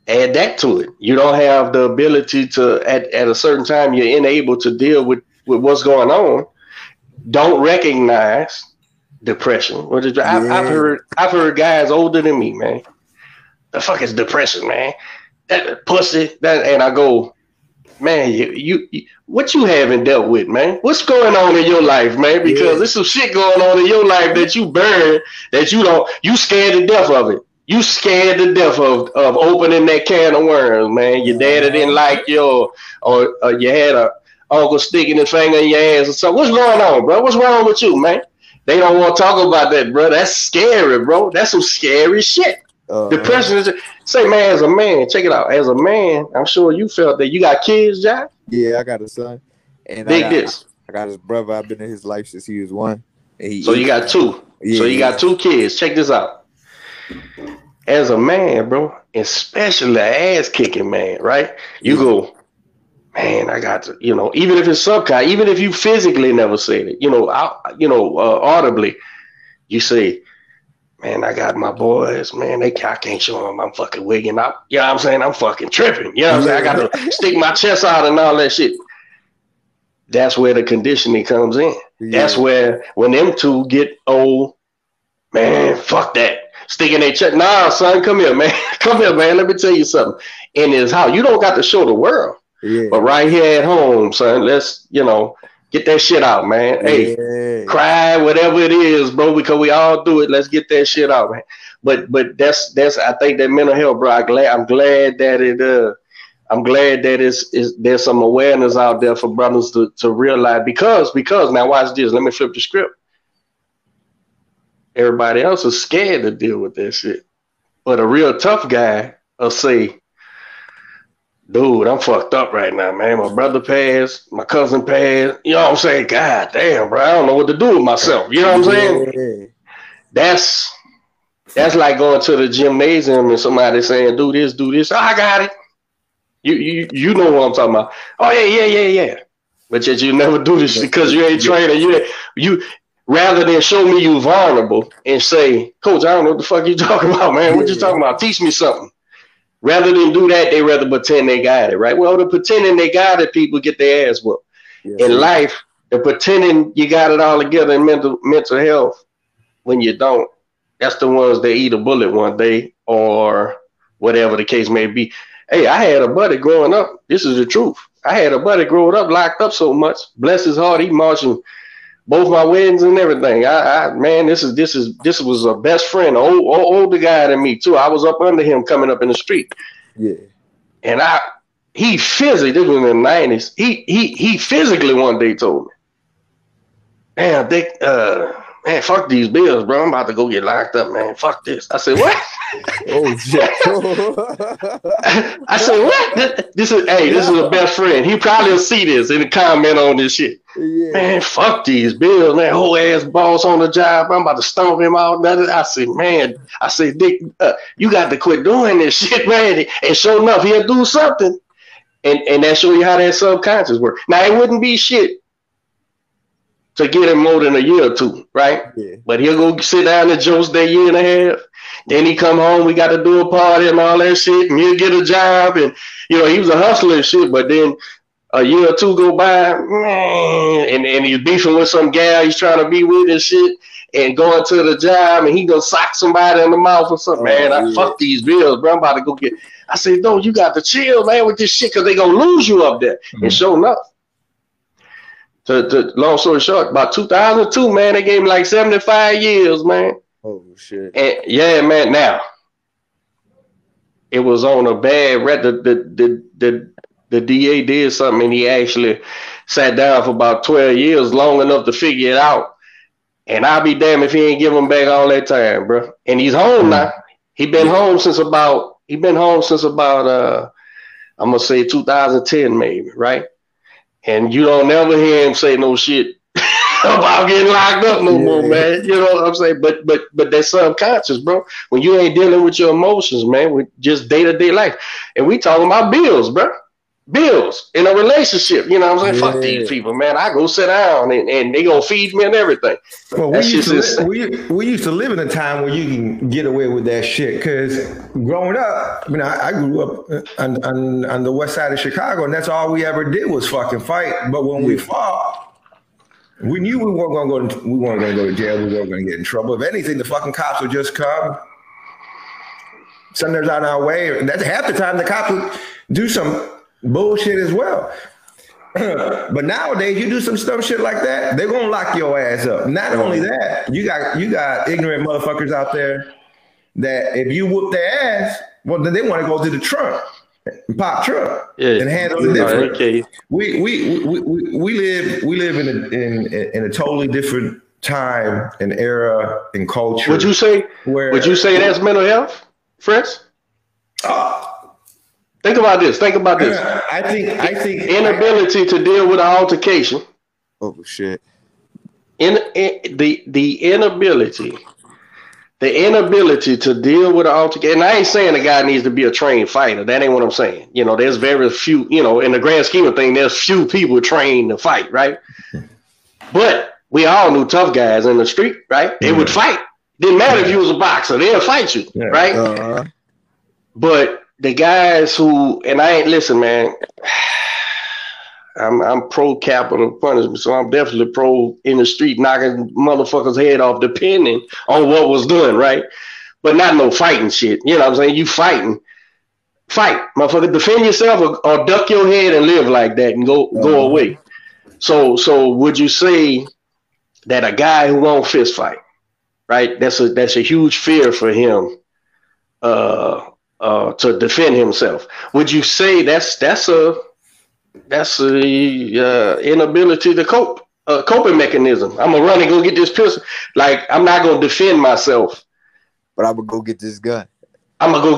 that to it. You don't have the ability to, at a certain time, you're unable to deal with what's going on. Don't recognize depression. I've heard guys older than me, man. The fuck is depression, man? That pussy. And I go, man, you what you haven't dealt with, man? What's going on in your life, man? Because there's some shit going on in your life that you burn, that you scared to death of it. You scared to death of opening that can of worms, man. Your daddy didn't like you, or you had a uncle sticking his finger in your ass or something. What's going on, bro? What's wrong with you, man? They don't want to talk about that, bro. That's scary, bro. That's some scary shit. Depression is as a man, check it out. As a man, I'm sure you felt that. You got kids, Jack? Yeah, I got a son. And I got his brother. I've been in his life since he was one. You got two. Yeah, so you got two kids. Check this out. As a man, bro, especially ass kicking, man, right? You go, man, I got to, even if it's subconscious, even if you physically never said it, audibly, you say, man, I got my boys, man, I can't show them I'm fucking wigging out. You know what I'm saying? I'm fucking tripping. You know what I'm saying? I got to stick my chest out and all that shit. That's where the conditioning comes in. Yeah. That's where, when them two get old, man, fuck that. Sticking their chest. Nah, son, come here, man. Come here, man. Let me tell you something. In his house, you don't got to show the world. Yeah. But right here at home, son, let's, get that shit out, man. Hey, cry, whatever it is, bro, because we all do it. Let's get that shit out, man. But that's I think that mental health, bro, I'm glad that it there's some awareness out there for brothers to realize because now watch this. Let me flip the script. Everybody else is scared to deal with that shit. But a real tough guy will say, dude, I'm fucked up right now, man. My brother passed. My cousin passed. You know what I'm saying? God damn, bro. I don't know what to do with myself. You know what I'm saying? Yeah. That's like going to the gymnasium and somebody saying, do this, do this. Oh, I got it. You know what I'm talking about. Oh, yeah. But yet you never do this because you ain't training. You rather than show me you vulnerable and say, coach, I don't know what the fuck you talking about, man. What you talking about? Teach me something. Rather than do that, they rather pretend they got it, right? Well, the pretending they got it, people get their ass whooped. Yeah. In life, the pretending you got it all together in mental health, when you don't, that's the ones that eat a bullet one day or whatever the case may be. Hey, I had a buddy growing up. This is the truth. I had a buddy growing up, locked up so much. Bless his heart, he marching both my weddings and everything. This was a best friend, older guy than me too. I was up under him coming up in the street. Yeah. And he physically, this was in the 90s. He physically one day told me, damn, Dick, man, fuck these bills, bro. I'm about to go get locked up, man. Fuck this. I said, what? Oh, shit. I said, what? This is a best friend. He probably will see this and comment on this shit. Yeah. Man, fuck these bills, man. Whole ass boss on the job. I'm about to stomp him out. I say, Dick, you got to quit doing this shit, man. And sure enough, he'll do something. And that show you how that subconscious works. Now, it wouldn't be shit to get him more than a year or two, right? Yeah. But he'll go sit down and joke that year and a half. Then he come home, we got to do a party and all that shit, and he'll get a job. And, you know, he was a hustler and shit, but then a year or two go by, and he's beefing with some gal he's trying to be with and shit, and going to the job, and he gonna sock somebody in the mouth or something. Man, I fuck these bills, bro. I'm about to go get. I said, no, you got to chill, man, with this shit, because they gonna lose you up there. Mm-hmm. And sure enough, long story short, about 2002, man, they gave me like 75 years, man. Oh, shit. And, yeah, man, now, it was on a bad record. The DA did something, and he actually sat down for about 12 years, long enough to figure it out. And I'll be damned if he ain't give him back all that time, bro. And he's home now. He been home since about, I'm going to say 2010 maybe, right? And you don't never hear him say no shit about getting locked up no more, man. You know what I'm saying? But that's subconscious, bro. When you ain't dealing with your emotions, man, with just day-to-day life. And we talking about bills, bro. Bills in a relationship. You know what I'm saying? Yeah. Fuck these people, man. I go sit down and they gonna feed me and everything. Well, we used to live in a time where you can get away with that shit, because growing up, I mean, I grew up on the west side of Chicago, and that's all we ever did was fucking fight. But when we fought, we knew we weren't gonna go to jail. We weren't gonna get in trouble. If anything, the fucking cops would just come. Sometimes on our way. That's half the time the cops would do some bullshit as well. But nowadays, you do some dumb shit like that, they're gonna lock your ass up. Not only that, you got ignorant motherfuckers out there that if you whoop their ass, well, then they want to go to the trunk, pop trunk, and handle it different. Okay. We live in a totally different time and era and culture. Would you say that's mental health, Fresh? Think about this. I think inability to deal with an altercation. Oh shit. The inability to deal with an altercation. And I ain't saying a guy needs to be a trained fighter. That ain't what I'm saying. You know, there's very few, you know, in the grand scheme of things, there's few people trained to fight, right? But we all knew tough guys in the street, right? They would fight. Didn't matter if you was a boxer, they'll fight you, right? But the guys who, and I ain't, listen, man, I'm pro capital punishment, so I'm definitely pro in the street knocking motherfuckers' head off depending on what was done, right? But not no fighting shit. You know what I'm saying? You fighting. Fight, motherfucker. Defend yourself or duck your head and live like that and go away. So would you say that a guy who won't fist fight, right? That's a huge fear for him. To defend himself. Would you say that's a inability to cope, a coping mechanism? I'm gonna run and go get this pistol. Like, I'm not gonna defend myself, but I'm gonna go get this gun. And wait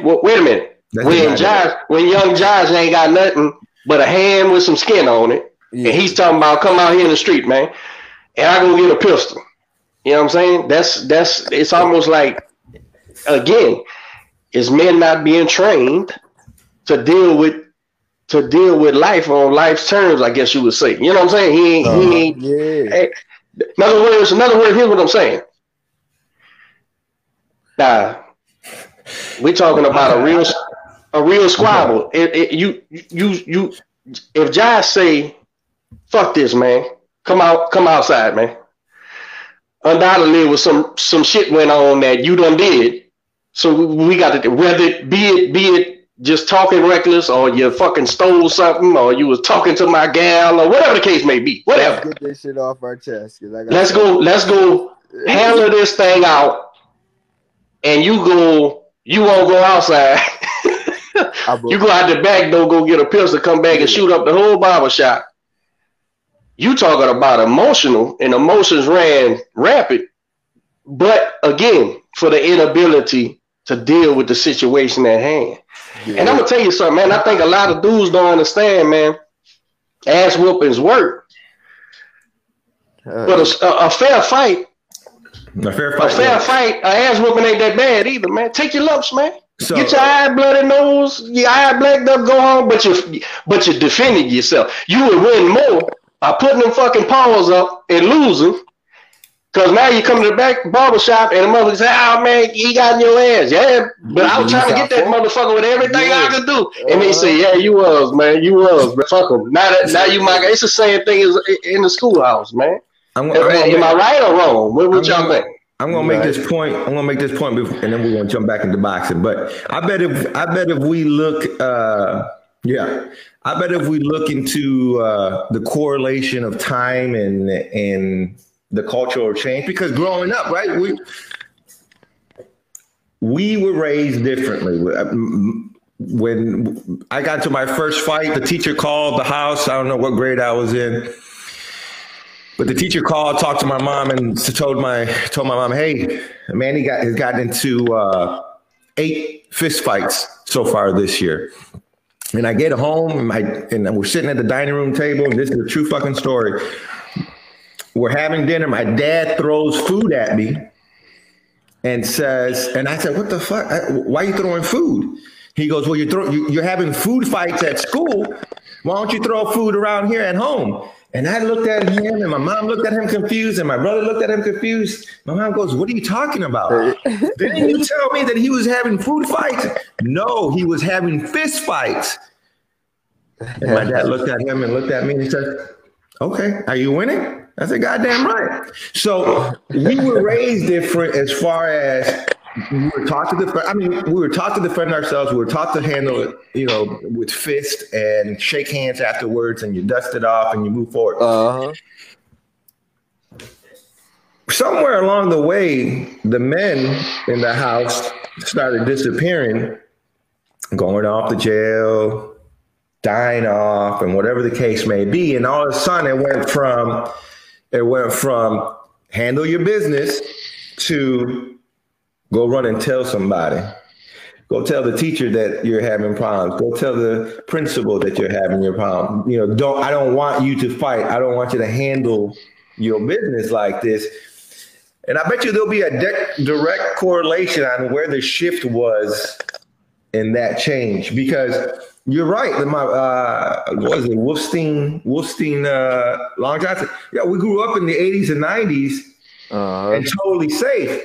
a minute. When young Josh ain't got nothing but a hand with some skin on it, and he's talking about come out here in the street, man, and I go get a pistol. You know what I'm saying? That's it's almost like, again, it's men not being trained to deal with life on life's terms, I guess you would say. You know what I'm saying? Another word, here's what I'm saying. Now, we're talking about a real squabble. If Josh say, fuck this, man, come outside, man. Undoubtedly, it was some shit went on that you done did. So we got to, whether it be it just talking reckless, or you fucking stole something, or you was talking to my gal, or whatever the case may be. Whatever. Let's get this shit off our chest. Let's go handle this thing out, and you won't go outside. You go out the back door, go get a pistol, come back and shoot up the whole barbershop. You talking about emotional, and emotions ran rampant, but again, for the inability to deal with the situation at hand. Yeah. And I'm gonna tell you something, man. I think a lot of dudes don't understand, man. Ass whoopings work, but a fair fight, an ass whooping ain't that bad either, man. Take your lumps, man. So, get your eye bloody nose, your eye blacked up, go home. But you defended yourself. You would win more by putting them fucking paws up and losing, Because now you come to the back barbershop and the motherfucker say, oh, man, he got in your ass. Yeah, but I was trying to get that motherfucker with everything I could do. And then he said, yeah, you was, man. You was. But fuck him. Now you my guy. It's the same thing as in the schoolhouse, man. Am I right or wrong? What y'all think? I'm gonna make this point. I'm gonna make this point, and then we're gonna jump back into boxing. But I bet if we look, into the correlation of time and the cultural change, because growing up, right, we were raised differently. When I got to my first fight, the teacher called the house. I don't know what grade I was in. But the teacher called, talked to my mom, and told my mom, "Hey, Manny has gotten into 8 fist fights so far this year." And I get home, and we're sitting at the dining room table. And this is a true fucking story. We're having dinner. My dad throws food at me, and says, and I said, "What the fuck? Why are you throwing food?" He goes, "Well, you're having food fights at school. Why don't you throw food around here at home?" And I looked at him, and my mom looked at him confused, and my brother looked at him confused. My mom goes, "What are you talking about? Didn't you tell me that he was having food fights?" No, he was having fist fights. And my dad looked at him and looked at me, and he said, "Okay, are you winning?" I said, "Goddamn right." So we were raised different as far as we were taught to defend ourselves. We were taught to handle it, with fist and shake hands afterwards, and you dust it off and you move forward. Somewhere along the way, the men in the house started disappearing, going off to jail, dying off, and whatever the case may be. And all of a sudden, it went from handle your business to go run and tell somebody. Go tell the teacher that you're having problems. Go tell the principal that you're having your problem. I don't want you to fight. I don't want you to handle your business like this. And I bet you there'll be a direct correlation on where the shift was in that change, because you're right. What was it? Wolfstein, Long Johnson. Yeah, we grew up in the 80s and 90s and totally safe.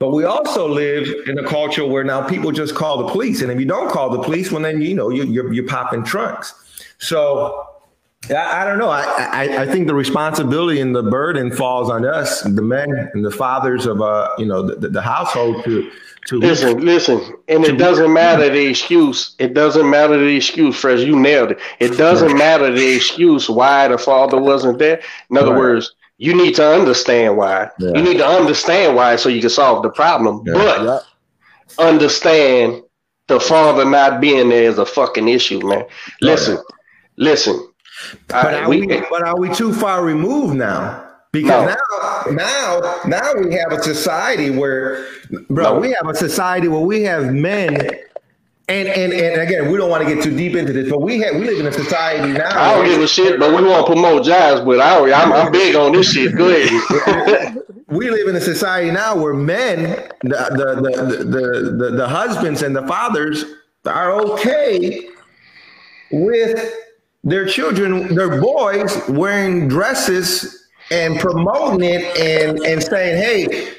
But we also live in a culture where now people just call the police. And if you don't call the police, well, then, you're popping trunks. So I don't know. I think the responsibility and the burden falls on us, the men and the fathers of, the household to listen. And it doesn't matter the excuse. It doesn't matter the excuse, Fresh. You nailed it. It doesn't matter the excuse why the father wasn't there. In other words, you need to understand why. Yeah. You need to understand why so you can solve the problem. Yeah. But understand the father not being there is a fucking issue, man. Listen. But are we too far removed now? Because now we have a society where, we have men. And again, we don't want to get too deep into this, but we live in a society now. I don't give a shit, but we want to promote jobs. But I'm big on this shit. Go ahead. We live in a society now where men, the husbands and the fathers, are okay with their children, their boys, wearing dresses and promoting it and saying, "Hey,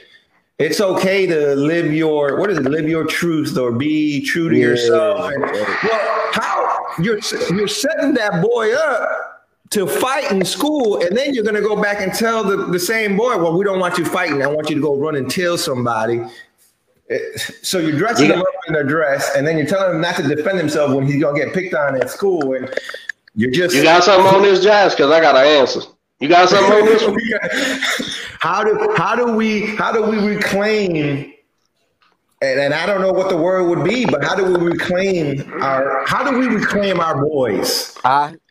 it's okay to live your live your truth or be true to yourself." And, well, how you're setting that boy up to fight in school, and then you're going to go back and tell the same boy, "Well, we don't want you fighting. I want you to go run and tell somebody." So you're dressing him up in a dress, and then you're telling him not to defend himself when he's going to get picked on at school, and you got something on this, Josh? Because I got an answer. You got something on this one? How do we reclaim? And I don't know what the word would be, but how do we reclaim our boys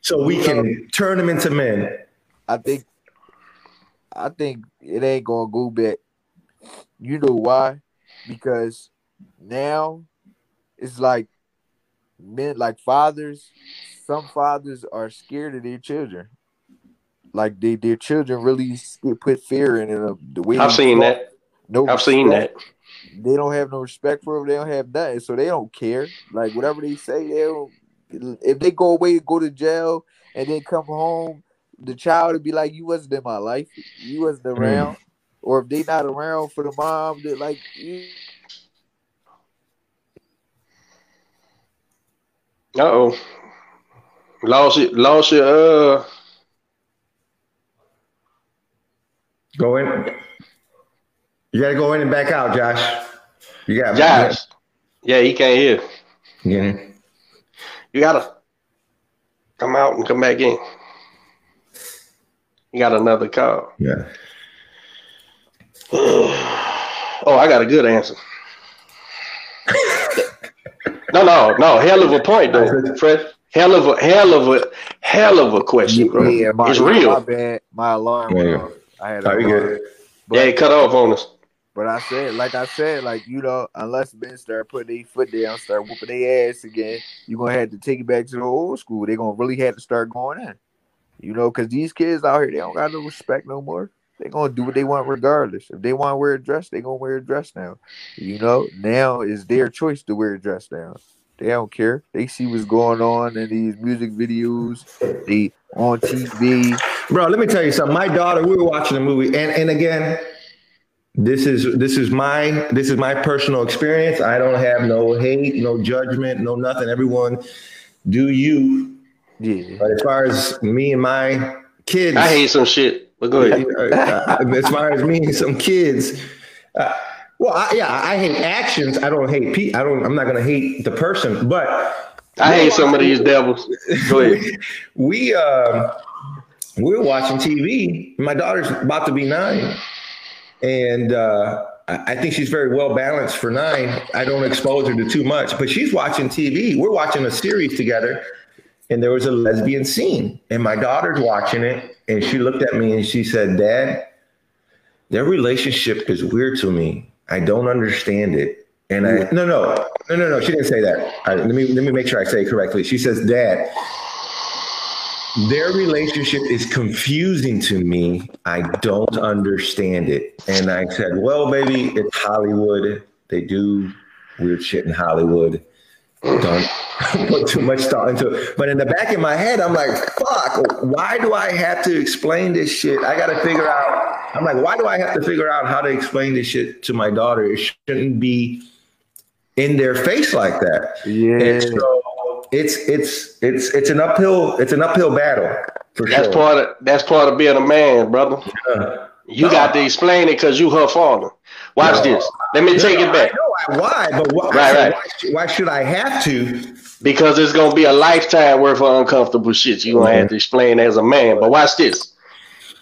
so we can turn them into men? I think it ain't gonna go back. You know why? Because now it's like men, like fathers. Some fathers are scared of their children. Like their children really put fear in them. The way I've seen that. They don't have no respect for them. They don't have nothing, so they don't care. Like whatever they say, they don't. If they go away and go to jail and then come home, the child would be like, "You wasn't in my life. You wasn't around." or if they not around for the mom, that like. Uh-oh. Lost your Go in. You gotta go in and back out, Josh. You got Josh. Yeah, he can't hear. Yeah. You gotta come out and come back in. You got another call. Yeah. Oh, I got a good answer. No, hell of a point though, Fred. Hell of a question, bro. Yeah, it's real. My bad. My alarm. Yeah. I had alarm. But, yeah, it cut off on us. But I said, you know, unless Ben start putting their foot down, start whooping their ass again, you're going to have to take it back to the old school. They're going to really have to start going in. You know, because these kids out here, they don't got no respect no more. They're going to do what they want regardless. If they want to wear a dress, they're going to wear a dress now. You know, now it's their choice to wear a dress now. They don't care. They see what's going on in these music videos, they on TV. Bro, let me tell you something. My daughter, we were watching a movie, and again, this is my personal experience. I don't have no hate, no judgment, no nothing. Everyone, do you? Yeah. But as far as me and my kids, I hate some shit. But go ahead. As far as me and some kids. I hate actions. I don't hate people. I'm not gonna hate the person, but I hate some of these devils. Go ahead. We're watching TV. My daughter's about to be 9, and I think she's very well balanced for 9. I don't expose her to too much, but she's watching TV. We're watching a series together, and there was a lesbian scene, and my daughter's watching it, and she looked at me and she said, "Dad, their relationship is weird to me. I don't understand it." And I no. She didn't say that. All right, let me make sure I say it correctly. She says, "Dad, their relationship is confusing to me. I don't understand it." And I said, "Well, baby, it's Hollywood. They do weird shit in Hollywood. Don't put too much thought into it." But in the back of my head, I'm like, "Fuck! Why do I have to explain this shit? I got to figure out." I'm like, why do I have to figure out how to explain this shit to my daughter? It shouldn't be in their face like that. Yeah. And so it's an uphill battle for sure. That's part of being a man, brother. Yeah. You got to explain it because you her father. Watch this. Let me take it back. I know why, but why should I have to? Because it's gonna be a lifetime worth of uncomfortable shit you're gonna have to explain as a man. But watch this.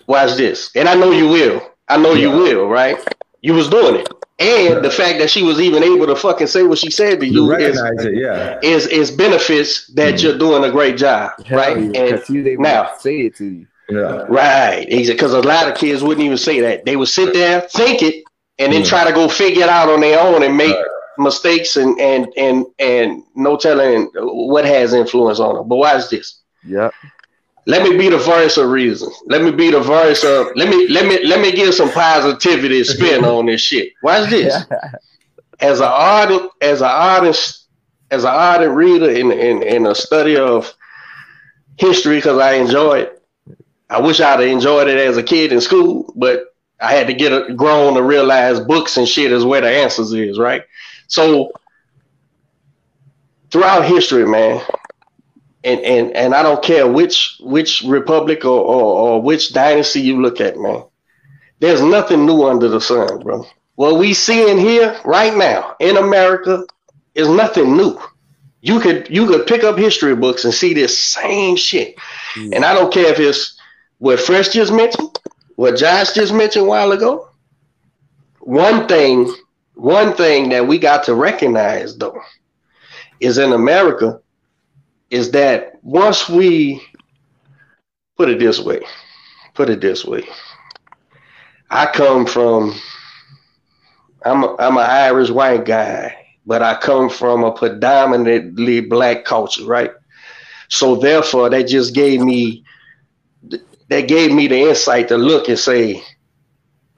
Watch this. And I know you will. Right? You was doing it. And the fact that she was even able to fucking say what she said to you is benefits that you're doing a great job. Hell right? Yeah, and they now say it to you. Yeah. Right. Because a lot of kids wouldn't even say that. They would sit there, think it, and then try to go figure it out on their own and make mistakes and no telling what has influence on them. But watch this. Yeah. Let me be the voice of reason. Let me give some positivity spin on this shit. Watch this. As an ardent reader in a study of history, because I enjoy it. I wish I'd have enjoyed it as a kid in school, but I had to grown to realize books and shit is where the answers is, right? So throughout history, man. And I don't care which republic or which dynasty you look at, man. There's nothing new under the sun, bro. What we seeing here right now in America is nothing new. You could pick up history books and see this same shit. Yeah. And I don't care if it's what Fresh just mentioned, what Josh just mentioned a while ago. One thing that we got to recognize though is in America. Is that once we put it this way, I'm an Irish white guy, but I come from a predominantly black culture, right? So therefore that gave me the insight to look and say,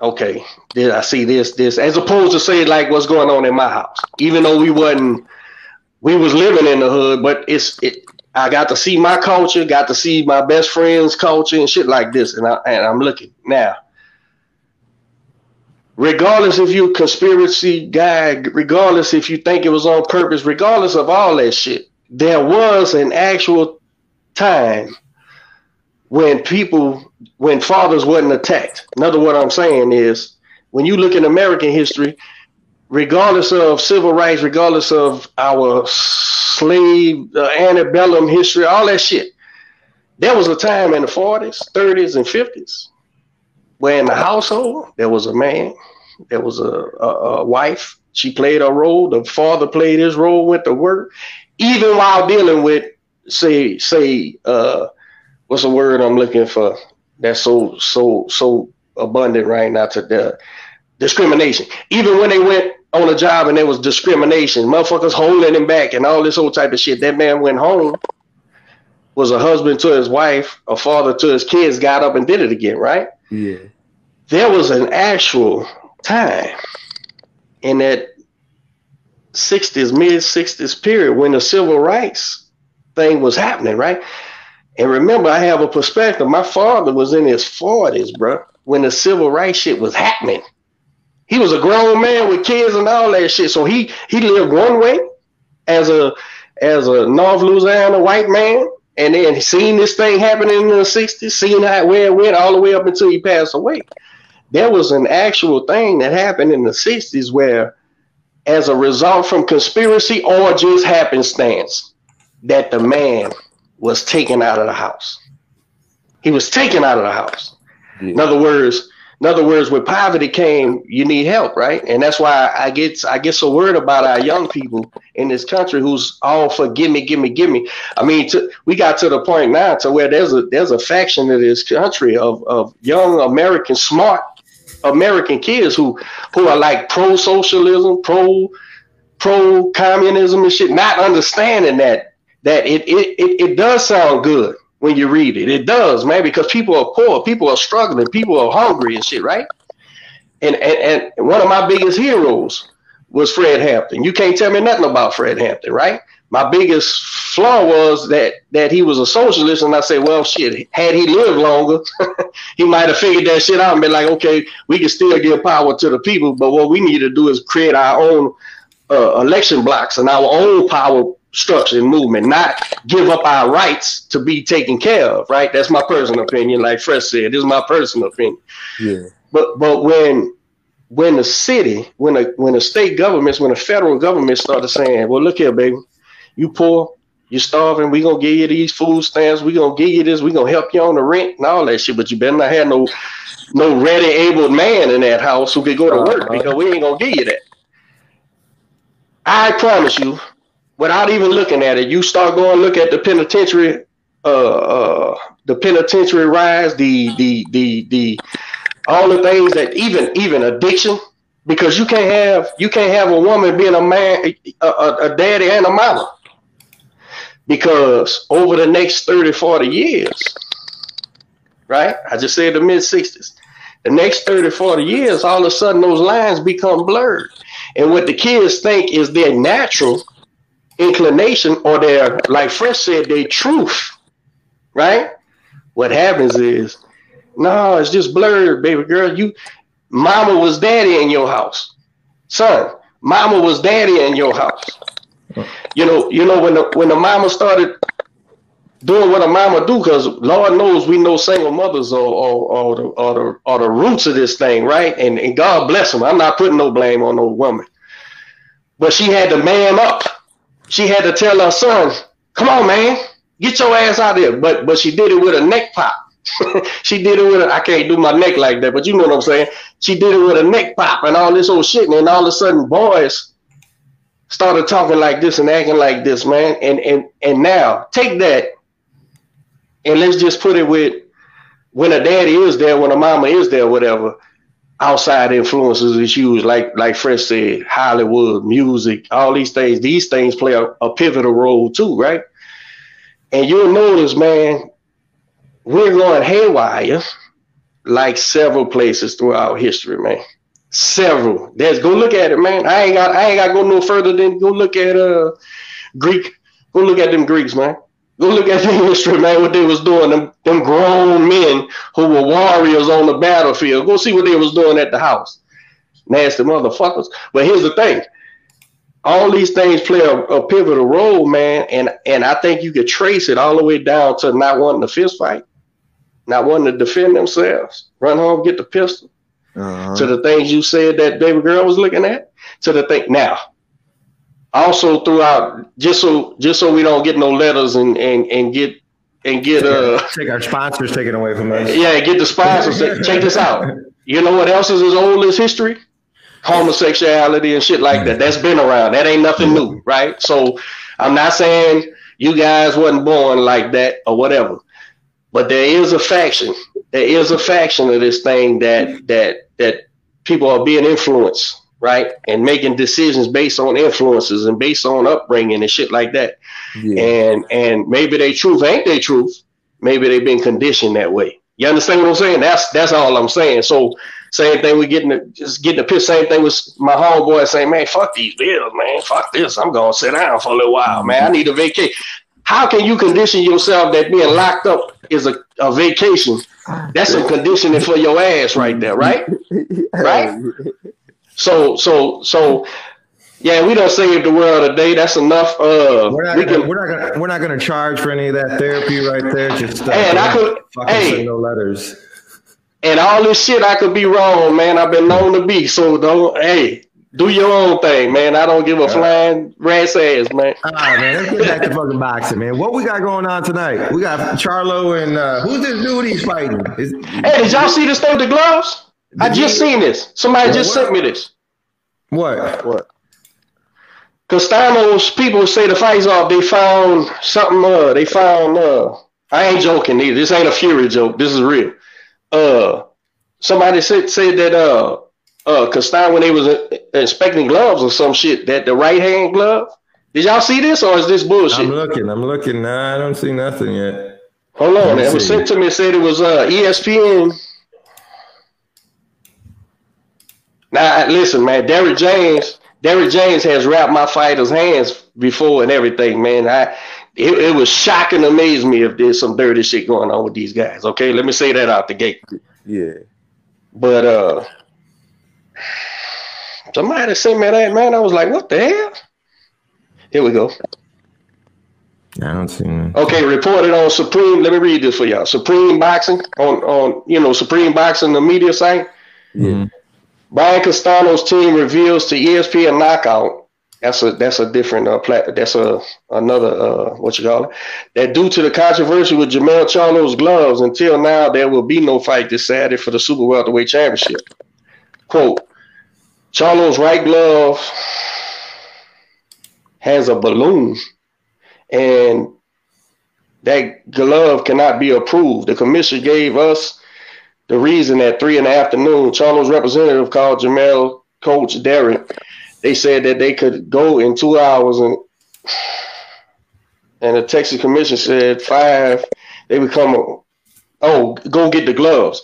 okay, did I see this, as opposed to say like what's going on in my house, even though we was living in the hood, but I got to see my culture, got to see my best friend's culture and shit like this. And I'm looking now. regardless if you conspiracy guy, regardless if you think it was on purpose, regardless of all that shit, there was an actual time when people, when fathers wasn't attacked. Another what I'm saying is, when you look in American history, regardless of civil rights, regardless of our slave, antebellum history, all that shit, there was a time in the 40s, 30s, and 50s where in the household, there was a man, there was a wife. She played a role. The father played his role, went to work. Even while dealing with, say, what's the word I'm looking for? That's so abundant right now today. Discrimination. Even when they went on a job and there was discrimination, motherfuckers holding him back and all this whole type of shit. That man went home, was a husband to his wife, a father to his kids, got up and did it again, right? Yeah. There was an actual time in that 60s, mid-60s period when the civil rights thing was happening, right? And remember, I have a perspective. My father was in his 40s, bro, when the civil rights shit was happening. He was a grown man with kids and all that shit. So he lived one way as a North Louisiana white man, and then seen this thing happening in the 60s, seen where it went all the way up until he passed away. There was an actual thing that happened in the 60s where, as a result from conspiracy or just happenstance, that the man was taken out of the house. He was taken out of the house. Yeah. In other words, with poverty came, you need help, right? And that's why I get so worried about our young people in this country who's all for gimme, gimme, gimme. I mean, we got to the point now to where there's a faction in this country of young American, smart American kids who are like pro-socialism, pro-communism and shit, not understanding that it does sound good. When you read it, it does, man, because people are poor, people are struggling, people are hungry and shit, right? And one of my biggest heroes was Fred Hampton. You can't tell me nothing about Fred Hampton, right? My biggest flaw was that he was a socialist, and I say, well, shit, had he lived longer, he might have figured that shit out and been like, okay, we can still give power to the people, but what we need to do is create our own election blocks and our own power structure and movement, not give up our rights to be taken care of, right? That's my personal opinion. Like Fresh said, this is my personal opinion. Yeah. But when the city, when the state governments, when the federal government started saying, well, look here, baby, you poor, you're starving, we're going to give you these food stamps, we're going to give you this, we're going to help you on the rent and all that shit, but you better not have no ready, able man in that house who could go to work, because we ain't going to give you that. I promise you, without even looking at it, you start going look at the penitentiary rise, the all the things that even addiction, because you can't have a woman being a man, a daddy and a mama, because over the next 30, 40 years, right? I just said the mid 60s. The next 30, 40 years, all of a sudden those lines become blurred, and what the kids think is their natural inclination, or their, like Fresh said, their truth, right? What happens is, no, it's just blurred, baby girl. Mama was daddy in your house, son. Mama was daddy in your house. You know when the mama started doing what a mama do, because Lord knows we know single mothers are the roots of this thing, right? And God bless them. I'm not putting no blame on no woman, but she had to man up. She had to tell her son, come on, man, get your ass out there. But she did it with a neck pop. She did it with I can't do my neck like that, but you know what I'm saying. She did it with a neck pop and all this old shit. And all of a sudden, boys started talking like this and acting like this, man. And now take that and let's just put it with when a daddy is there, when a mama is there, whatever. Outside influences is huge, like Fresh said, Hollywood, music, all these things play a pivotal role too, right? And you'll notice, man, we're going haywire like several places throughout history, man. Several. Go look at it, man. I ain't got to go no further than go look at Greek. Go look at them Greeks, man. Go look at the history, man, what they was doing, them grown men who were warriors on the battlefield. Go see what they was doing at the house. nasty motherfuckers. But here's the thing. All these things play a pivotal role, man, and I think you could trace it all the way down to not wanting to fist fight, not wanting to defend themselves, run home, get the pistol, to the things you said that baby girl was looking at, to the thing. Now, also throughout, just so we don't get no letters and take our sponsors taken away from us. Yeah, get the sponsors. Check this out. You know what else is as old as history? Homosexuality and shit like that. That's been around. That ain't nothing new, right? So I'm not saying you guys wasn't born like that or whatever, but there is a faction. There is a faction of this thing that people are being influenced, right? And making decisions based on influences and based on upbringing and shit like that. Yeah. And maybe they truth ain't they truth. Maybe they've been conditioned that way. You understand what I'm saying? That's all I'm saying. So same thing with getting the piss. Same thing with my homeboy saying, man, fuck these bills, man. Fuck this. I'm going to sit down for a little while, man. I need a vacation. How can you condition yourself that being locked up is a vacation? That's some conditioning for your ass right there, right? Right? So. Yeah, we don't save the world today. That's enough. We're not gonna charge for any of that therapy right there. Just and I could send no letters. And all this shit, I could be wrong, man. I've been known to be. So don't. Hey, do your own thing, man. I don't give a flying rat's ass, man. All right, man. Let's get back to fucking boxing, man. What we got going on tonight? We got Charlo and who's this dude he's fighting? Hey, did y'all see this thing with the gloves? I just seen this. Somebody sent me this. What? Castano's people say the fight's off. They found something. I ain't joking either. This ain't a Fury joke. This is real. Somebody said that Castano, when they was inspecting gloves or some shit, that the right hand glove. Did y'all see this or is this bullshit? I'm looking. Nah, I don't see nothing yet. Hold on. It was sent to me. It said it was ESPN. Now listen, man. Derrick James has wrapped my fighters' hands before and everything, man. It was shocking and amazed me if there's some dirty shit going on with these guys. Okay, let me say that out the gate. Yeah. But somebody sent me that, man. I was like, what the hell? Here we go. I don't see that. Okay, reported on Supreme. Let me read this for y'all. Supreme Boxing on Supreme Boxing, the media site. Yeah. Brian Castano's team reveals to ESPN Knockout. That's a different another, that due to the controversy with Jermell Charlo's gloves, until now there will be no fight this Saturday for the Super Welterweight Championship. Quote, Charlo's right glove has a balloon and that glove cannot be approved. The commissioner gave us the reason at 3 p.m, Charlo's representative called Jermell coach Derek. They said that they could go in 2 hours, and the Texas Commission said 5. They would go get the gloves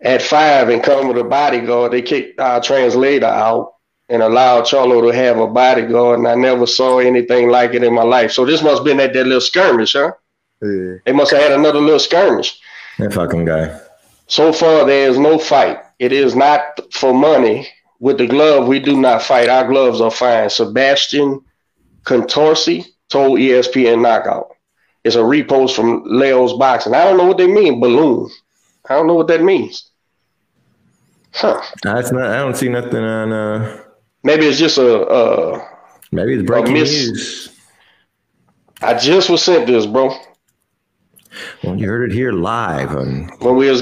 at 5 and come with a bodyguard. They kicked our translator out and allowed Charlo to have a bodyguard, and I never saw anything like it in my life. So this must have been that little skirmish, huh? Yeah. They must have had another little skirmish. That fucking guy. So far, there is no fight. It is not for money. With the glove, we do not fight. Our gloves are fine. Sebastian Contorsi told ESPN Knockout. It's a repost from Leo's Boxing. I don't know what they mean, balloon. I don't know what that means. Huh. I don't see nothing on... Maybe it's just maybe it's breaking news. I just was sent this, bro. Well, you heard it here live when we was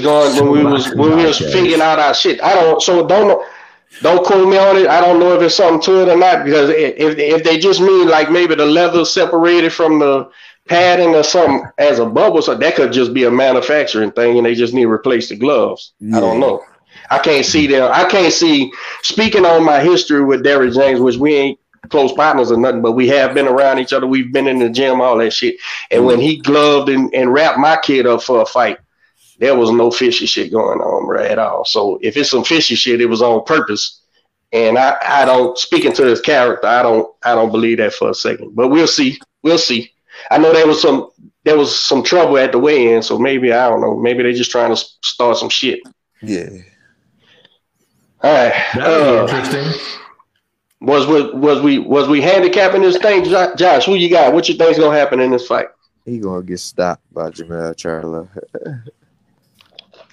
figuring out our shit. Don't quote me on it. I don't know if it's something to it or not, because if they just mean like maybe the leather separated from the padding or something as a bubble, so that could just be a manufacturing thing and they just need to replace the gloves. Yeah. I don't know. I can't see them. I can't see, speaking on my history with Derrick James, which we ain't close partners or nothing, but we have been around each other. We've been in the gym, all that shit. And when he gloved and wrapped my kid up for a fight, there was no fishy shit going on, bro, at all. So if it's some fishy shit, it was on purpose. And I don't, speaking to his character, I don't believe that for a second. But we'll see. We'll see. I know there was some trouble at the weigh-in, so maybe, I don't know, maybe they're just trying to start some shit. Yeah. All right. That was interesting. Was we handicapping this thing, Josh? Who you got? What you think's gonna happen in this fight? He gonna get stopped by Jermell Charlo.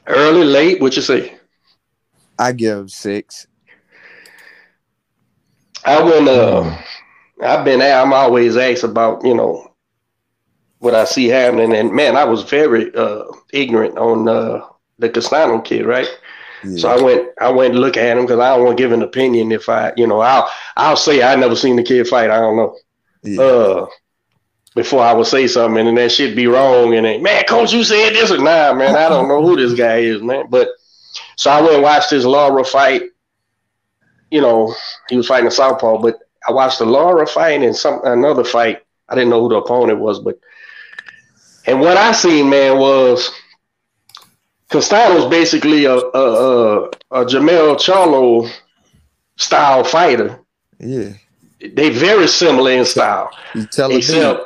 Early, late, what you say? I give him 6. I wouldn't. I'm always asked about, you know, what I see happening, and man, I was very ignorant on the Castano kid, right? Yeah. So I went to look at him because I don't want to give an opinion. If I, you know, I'll say I never seen the kid fight. I don't know. Yeah. Before I would say something, and that shit be wrong. And then, man, coach, you said this or nah, man, I don't know who this guy is, man. But so I went and watched this Laura fight. You know, he was fighting a southpaw, but I watched the Laura fight and another fight. I didn't know who the opponent was, and what I seen, man, was Castano's basically a Jermell Charlo style fighter. Yeah, they very similar in style. You telling me,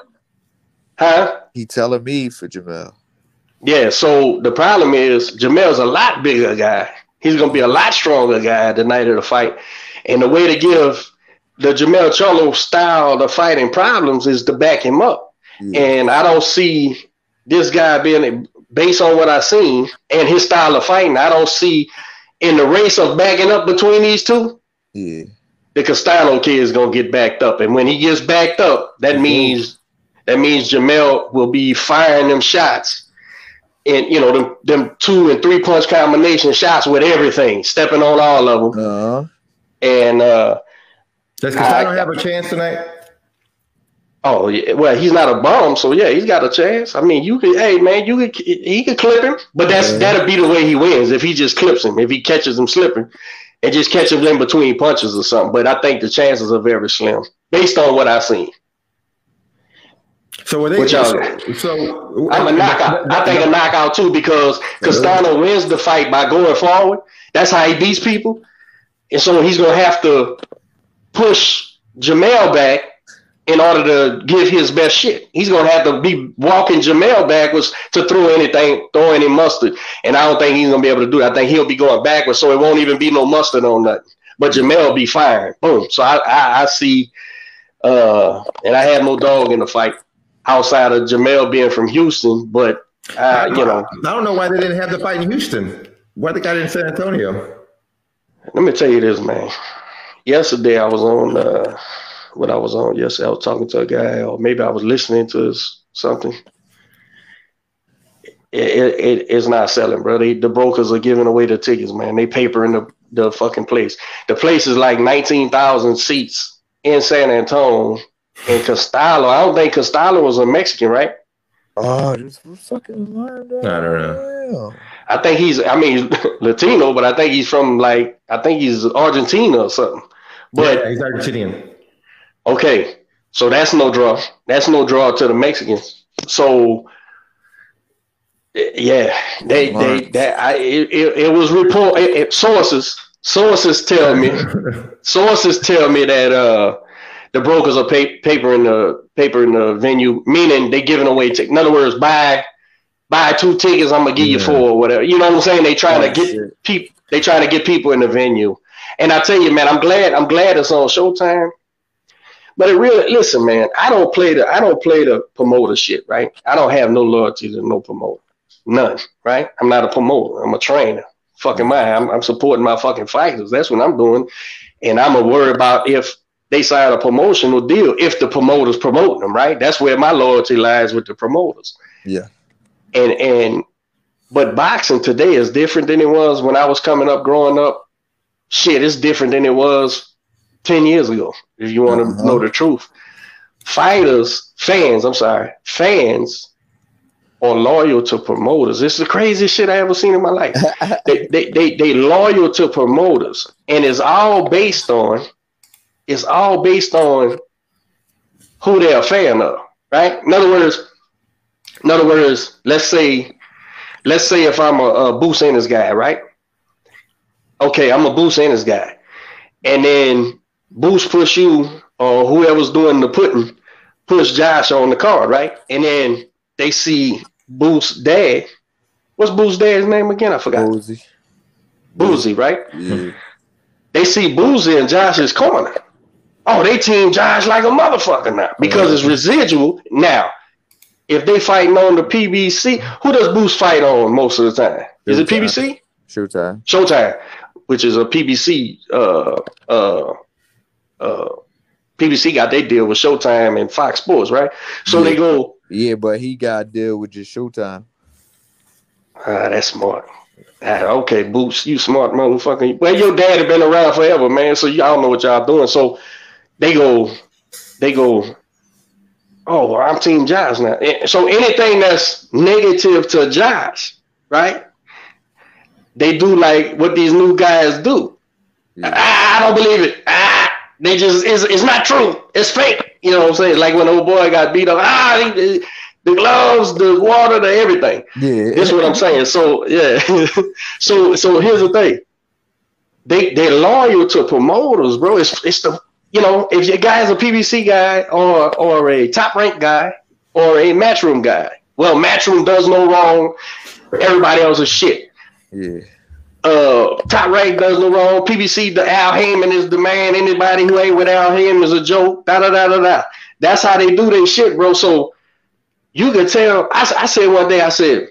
huh? He telling me for Jermell. Yeah. So the problem is Jermell's a lot bigger guy. He's gonna be a lot stronger guy the night of the fight. And the way to give the Jermell Charlo style the fighting problems is to back him up. Yeah. And I don't see this guy being, based on what I've seen and his style of fighting, I don't see in the race of backing up between these two, yeah, the Castano kid is going to get backed up. And when he gets backed up, that means Jermell will be firing them shots. And, you know, them 2- and 3-punch combination shots with everything, stepping on all of them. Uh-huh. And does Castano have a chance tonight? Oh yeah, well, he's not a bum, so yeah, he's got a chance. I mean, he could clip him, but that'll be the way he wins, if he just clips him, if he catches him slipping, and just catches him in between punches or something. But I think the chances are very slim based on what I've seen. So I'm a knockout. I think a knockout too, because Castano wins the fight by going forward. That's how he beats people, and so he's gonna have to push Jermell back in order to give his best shit. He's going to have to be walking Jermell backwards to throw any mustard. And I don't think he's going to be able to do that. I think he'll be going backwards, so it won't even be no mustard on nothing. But Jermell will be firing. Boom. So I see, and I have no dog in the fight outside of Jermell being from Houston. But, I don't know why they didn't have the fight in Houston. Why the guy in San Antonio? Let me tell you this, man. Yesterday I was on yesterday, I was talking to a guy, or maybe I was listening to something. It's not selling, bro. The brokers are giving away the tickets, man. They papering the fucking place. The place is like 19,000 seats in San Antonio. And Castano, I don't think Castano was a Mexican, right? Oh, this fucking lying down. I don't know. I think he's Latino, but I think he's from he's Argentina or something. But yeah, he's Argentinian. Okay, so that's no draw. That's no draw to the Mexicans. So, yeah, it was report. Sources tell me that the brokers are papering the venue, meaning they're giving away tickets. In other words, buy 2 tickets, I'm gonna give you 4 or whatever. You know what I'm saying? They trying to get people. They trying to get people in the venue. And I tell you, man, I'm glad it's on Showtime. But it really, listen, man, I don't play the promoter shit, right? I don't have no loyalty to no promoter, none, right? I'm not a promoter. I'm a trainer. Fucking I'm supporting my fucking fighters. That's what I'm doing, and I'm a worry about if they sign a promotional deal, if the promoters promoting them, right? That's where my loyalty lies, with the promoters. Yeah, but boxing today is different than it was when I was coming up, growing up. Shit, it's different than it was 10 years ago, if you want to know the truth. Fans are loyal to promoters. It's the craziest shit I ever seen in my life. they loyal to promoters, and it's all based on who they're a fan of, right? In other words, let's say if I'm a Bozy Ennis guy, right? Okay, I'm a Bozy Ennis guy, and then Boost push you, or whoever's doing the putting, push Josh on the card, right? And then they see Boost's dad. What's Boost's dad's name again? I forgot. Bozy, right? Yeah. they see Bozy in Josh's corner. Oh, they team Josh like a motherfucker now because it's residual. Now, if they fighting on the PBC, who does Bozy fight on most of the time? Is it PBC? Showtime. Showtime, which is a PBC. PBC got their deal with Showtime and Fox Sports, right? So they go. Yeah, but he got a deal with just Showtime. Ah, that's smart. Okay, Boots, you smart motherfucker. Well, your dad had been around forever, man, so y'all know what y'all doing. So they go, oh, I'm team Josh now. So anything that's negative to Josh, right, they do like what these new guys do. Yeah. I don't believe it. They just, it's not true. It's fake. You know what I'm saying? Like when old boy got beat up, the gloves, the water, the everything. Yeah, that's what I'm saying. So yeah, so here's the thing. They're loyal to promoters, bro. It's the, you know, if your guy is a PBC guy or a Top Rank guy or a Matchroom guy, well, Matchroom does no wrong. Everybody else is shit. Yeah. Top Rank does no wrong. PBC, the Al Heyman is the man. Anybody who ain't with Al Heyman is a joke. Da da da da da. That's how they do their shit, bro. So. You could tell, I said one day, I said,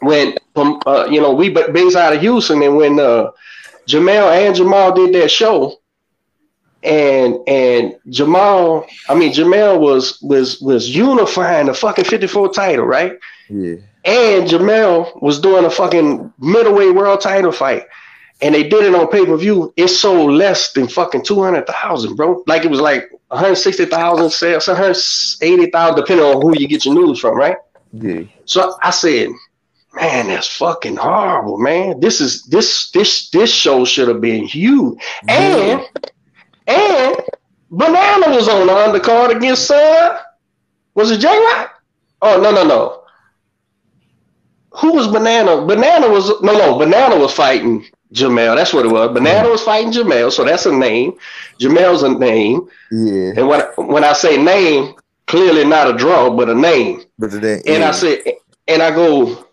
when, you know, we based out of Houston, and when Jermell did that show, and Jermell was unifying the fucking 54 title, right? Yeah. And Jermell was doing a fucking middleweight world title fight, and they did it on pay-per-view. It sold less than fucking 200,000, bro. Like, it was like 160,000 sales, 180,000, depending on who you get your news from, right? Yeah. So I said, man, that's fucking horrible, man. This is this show should have been huge. Yeah. And Banana was on the undercard against was it J-Rock? Oh no. Who was Banana? Banana was fighting Jermell, that's what it was. Banana was fighting Jermell, so that's a name. Jermell's a name. Yeah. And when I say name, clearly not a draw, but a name. But today, and yeah. I said, and I go,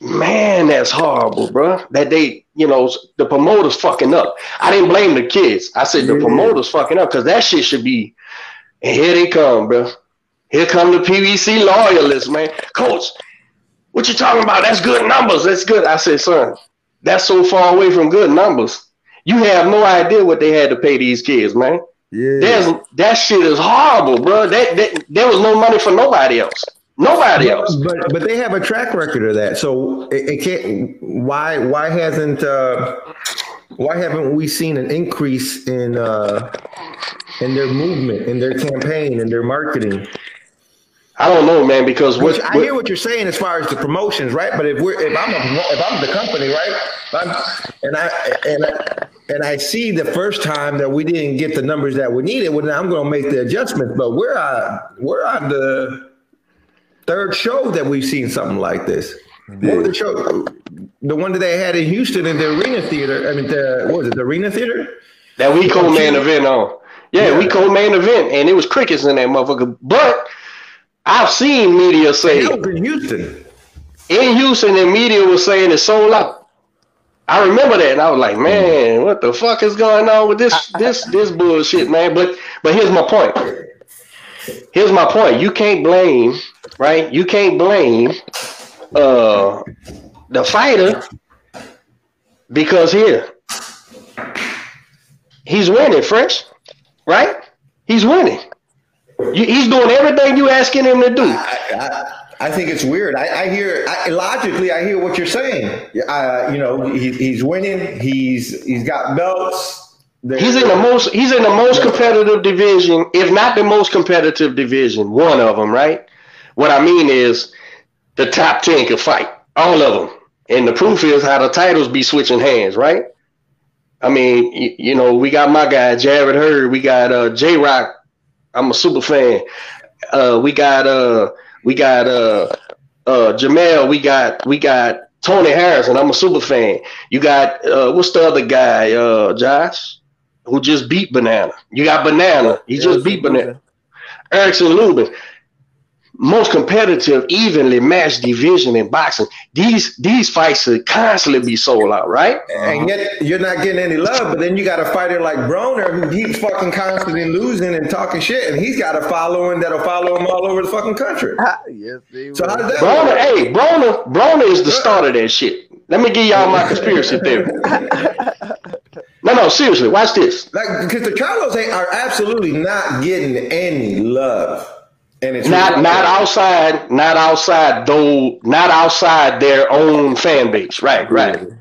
man, that's horrible, bro. That they, you know, the promoters fucking up. I didn't blame the kids. I said the promoters fucking up because that shit should be. And here they come, bro. Here come the PBC loyalists, man. Coach, what you talking about? That's good numbers. That's good. I said, son. That's so far away from good numbers. You have no idea what they had to pay these kids, man. Yeah. That shit is horrible, bro. There was no money for nobody else. Nobody else. But they have a track record of that. So it can't. Why haven't we seen an increase in their movement, in their campaign, in their marketing? I don't know, man, because I hear what you're saying as far as the promotions, right? But if I'm the company, right, and I see the first time that we didn't get the numbers that we needed, well, now I'm going to make the adjustments. But we're on the third show that we've seen something like this. Yeah. The one that they had in Houston in the arena theater. I mean, the arena theater that we co-main event on. Yeah, we co-main event, and it was crickets in that motherfucker, but. I've seen media say in Houston, the media was saying it's sold out. I remember that, and I was like, man, what the fuck is going on with this bullshit, man? But here's my point. You can't blame, right? You can't blame the fighter because he's winning, Fresh, right? He's winning. He's doing everything you asking him to do. I think it's weird. I hear what you're saying. You know, he's winning. He's got belts. He's in the most competitive division, if not the most competitive division. One of them, right? What I mean is, the top 10 can fight all of them, and the proof is how the titles be switching hands, right? I mean, you know, we got my guy Jared Hurd. We got J-Rock. I'm a super fan. We got Jermell. We got Tony Harrison. I'm a super fan. You got what's the other guy? Josh, who just beat Banana. You got Banana. He just beat Banana. Erickson Lubin. most competitive, evenly matched division in boxing. These fights should constantly be sold out, right? And yet you're not getting any love, but then you got a fighter like Broner who keeps fucking constantly losing and talking shit, and he's got a following that'll follow him all over the fucking country. So how does that work? Hey, Broner is the start of that shit. Let me give y'all my conspiracy theory. No, seriously, watch this. Like, because the Charlos are absolutely not getting any love. And it's not outside their own fan base. Right. Mm-hmm.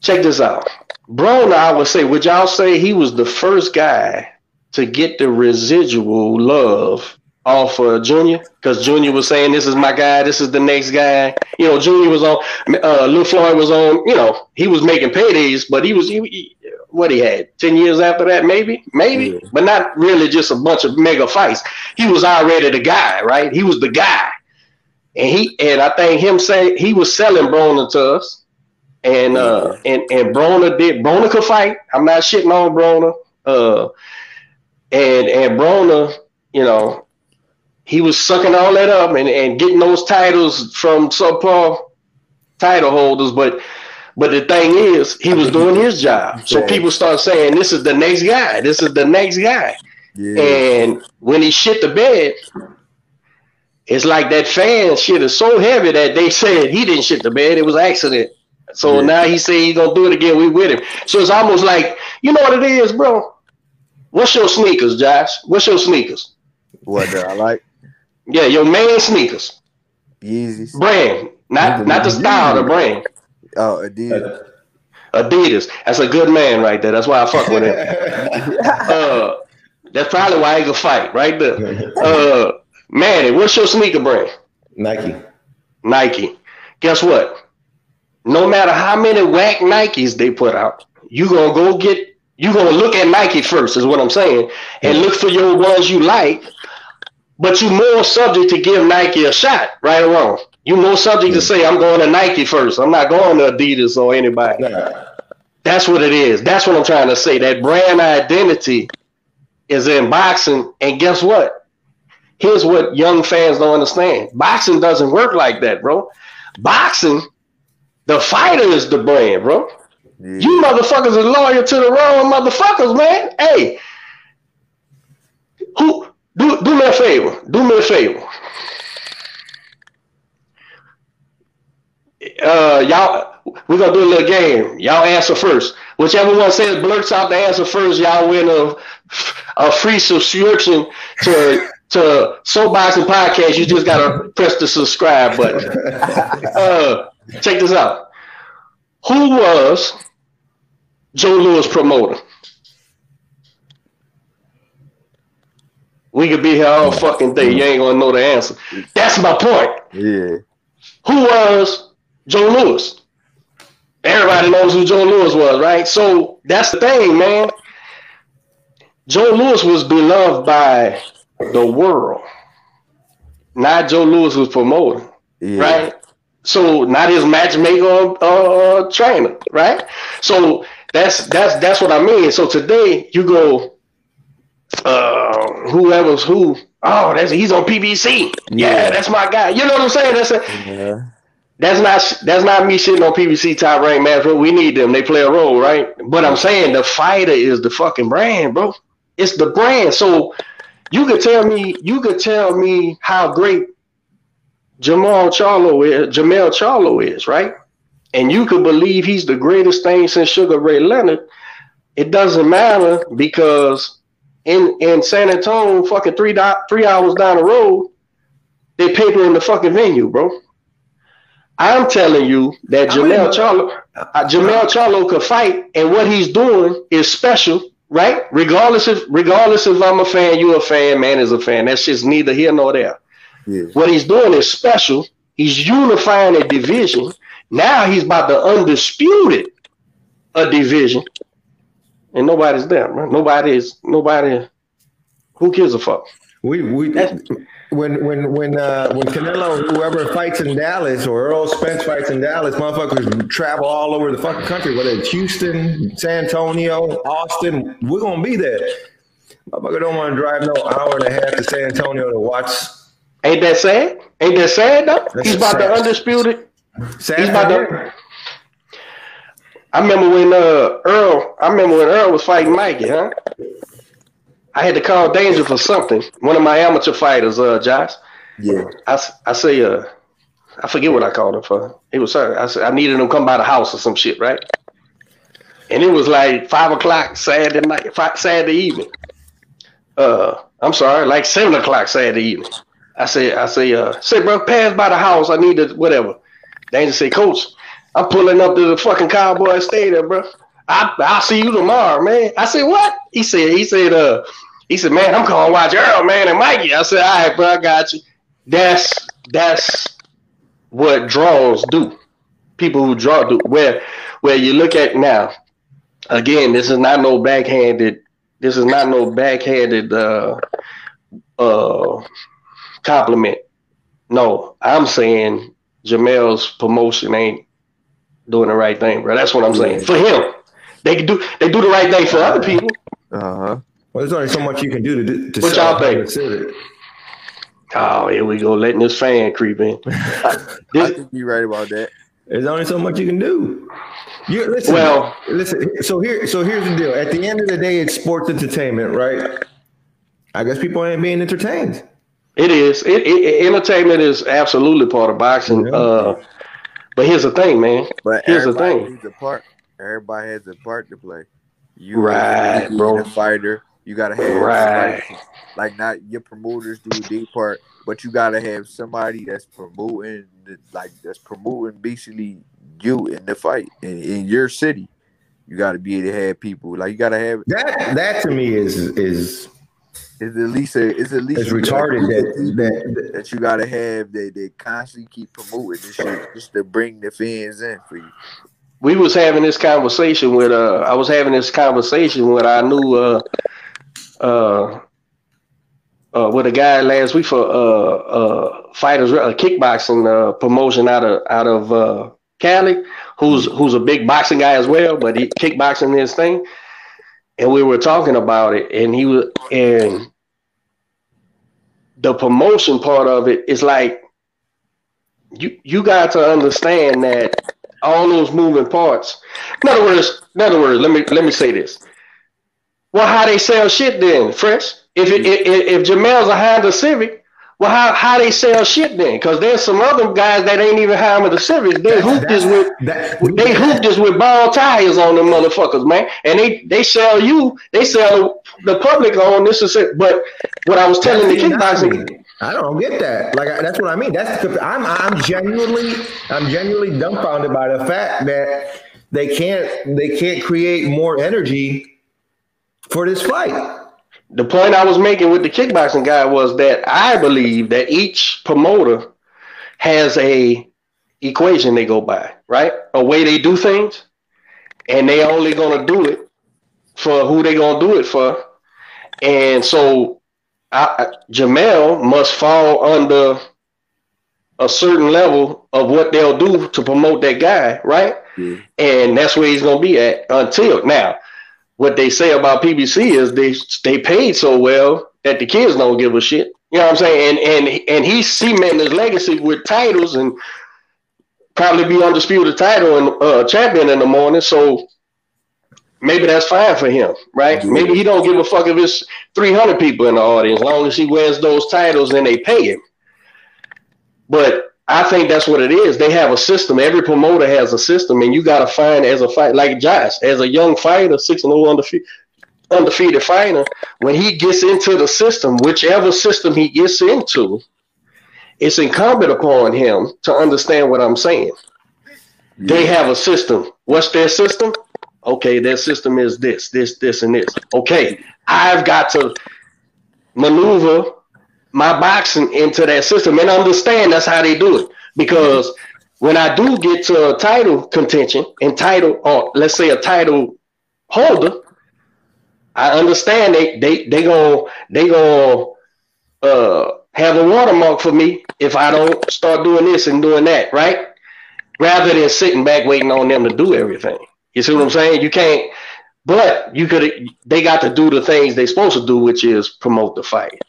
Check this out. Broner, I would say, would y'all say he was the first guy to get the residual love off of Junior? Because Junior was saying, this is my guy, this is the next guy. You know, Junior was on, Lil Floyd was on, you know, he was making paydays, but he was, what he had, 10 years after that, maybe, yeah. But not really just a bunch of mega fights. He was already the guy, right? He was the guy. And I think him saying he was selling Broner to us. And and Broner could fight. I'm not shitting on Broner. And Broner, you know, he was sucking all that up and getting those titles from subpar title holders, but the thing is, he was doing his job. So people start saying, this is the next guy. This is the next guy. Yeah. And when he shit the bed, it's like that fan shit is so heavy that they said he didn't shit the bed. It was an accident. So now he said he's going to do it again. We with him. So it's almost like, you know what it is, bro? What's your sneakers, Josh? What's your sneakers? What do I like? Yeah, your main sneakers. Yeezys. Brand. Not the style, the brand. Oh, Adidas. Adidas. That's a good man right there. That's why I fuck with him. That's probably why he can fight right there. Manny, what's your sneaker brand? Nike. Guess what? No matter how many whack Nikes they put out, you're going to look at Nike first is what I'm saying, and look for your ones you like. But you're more subject to give Nike a shot, right or wrong. You're more subject to say, I'm going to Nike first. I'm not going to Adidas or anybody. Nah. That's what it is. That's what I'm trying to say. That brand identity is in boxing. And guess what? Here's what young fans don't understand. Boxing doesn't work like that, bro. Boxing, the fighter is the brand, bro. Yeah. You motherfuckers are loyal to the wrong motherfuckers, man. Hey, Do me a favor. Y'all, we're going to do a little game. Y'all answer first. Whichever one says blurts out the answer first, y'all win a free subscription to Soul Boxing Podcast. You just got to press the subscribe button. Check this out. Who was Joe Louis' promoter? We could be here all fucking day. You ain't gonna know the answer. That's my point. Yeah. Who was Joe Louis? Everybody knows who Joe Louis was, right? So that's the thing, man. Joe Louis was beloved by the world. Not Joe Louis was promoting, right? So not his matchmaker or trainer, right? So that's what I mean. So today you go. Whoever's who. Oh, he's on PBC. Yeah, that's my guy. You know what I'm saying? That's not me shitting on PBC, top rank match, bro. We need them. They play a role, right? But I'm saying the fighter is the fucking brand, bro. It's the brand. So you could tell me how great Jermell Charlo is, right? And you could believe he's the greatest thing since Sugar Ray Leonard. It doesn't matter because in San Antonio, fucking three hours down the road, they papering the fucking venue, bro. I'm telling you that Jermell Charlo could fight, and what he's doing is special, right? Regardless if I'm a fan, you a fan, man is a fan. That's just neither here nor there. Yeah. What he's doing is special. He's unifying a division. Now he's about to undisputed a division. And nobody's there, man. Nobody. Who gives a fuck? When Canelo, whoever fights in Dallas, or Earl Spence fights in Dallas, motherfuckers travel all over the fucking country, whether it's Houston, San Antonio, Austin. We're gonna be there. I don't want to drive no hour and a half to San Antonio to watch. Ain't that sad? Ain't that sad though? He's about sad. The undisputed. Sad. He's about the, I remember when Earl was fighting Mikey, huh? I had to call Danger for something. One of my amateur fighters, Josh. Yeah. I say I forget what I called him for. He was sorry. I said I needed him to come by the house or some shit, right? And it was like 5 o'clock Saturday night, Saturday evening. I'm sorry, like 7 o'clock Saturday evening. I say, bro, pass by the house. I need to whatever. Danger said, Coach, I'm pulling up to the fucking Cowboy Stadium, bro. I'll see you tomorrow, man. I said, what? He said, man, I'm calling watch Earl, man, and Mikey. I said, all right, bro, I got you. That's what draws do. People who draw do. Where you look at now, again, this is not no backhanded compliment. No, I'm saying Jermell's promotion ain't doing the right thing, bro. That's what I'm saying. For him, they do the right thing for other people. Uh-huh. Well, there's only so much you can do to what y'all think? Oh, here we go, letting this fan creep in. I think you're right about that. There's only so much you can do. Listen. So here's the deal. At the end of the day, it's sports entertainment, right? I guess people ain't being entertained. It is. Entertainment is absolutely part of boxing. Yeah. But here's the thing, man. But here's the thing. Needs a part. Everybody has a part to play. You right, bro. A fighter. You gotta have right. Somebody, like not your promoters do their part, but you gotta have somebody that's promoting, basically you in the fight in your city. You gotta be able to have people like you gotta have that to me is at least retarded that you gotta have they constantly keep promoting this shit just to bring the fans in for you. We was having this conversation with I knew with a guy last week for Fighters Rep, a kickboxing promotion out of Cali, who's a big boxing guy as well, but he kickboxing his thing, and we were talking about it, and he was, and the promotion part of it is like you got to understand that all those moving parts. In other words, let me say this. Well, how they sell shit then, Fresh? If Jermell's a Honda Civic, well, how they sell shit then? Because there's some other guys that ain't even Honda Civics. They hooped this with ball tires on them motherfuckers, man. And they sell the public on this. But what I was telling the kickboxing, I don't get that. Like that's what I mean. I'm genuinely dumbfounded by the fact that they can't create more energy for this fight. The point I was making with the kickboxing guy was that I believe that each promoter has a equation they go by, right? A way they do things, and they only gonna do it for who they gonna do it for. And so Jermell must fall under a certain level of what they'll do to promote that guy, right? Mm. And that's where he's gonna be at until now. What they say about PBC is they paid so well that the kids don't give a shit. You know what I'm saying? And he's cementing his legacy with titles and probably be undisputed title and champion in the morning. So maybe that's fine for him, right? Mm-hmm. Maybe he don't give a fuck if it's 300 people in the audience, as long as he wears those titles and they pay him. But I think that's what it is. They have a system. Every promoter has a system, and you got to find as a fight, like Josh, as a young fighter, 6-0 undefeated fighter, when he gets into the system, whichever system he gets into, it's incumbent upon him to understand what I'm saying. Yeah. They have a system. What's their system? Okay, their system is this, this, this, and this. Okay, I've got to maneuver my boxing into that system and understand that's how they do it. Because when I do get to a title contention and title, or let's say a title holder, I understand they gonna have a watermark for me if I don't start doing this and doing that, right? Rather than sitting back waiting on them to do everything. You see what I'm saying? You can't. But you could, they got to do the things they're supposed to do, which is promote the fight.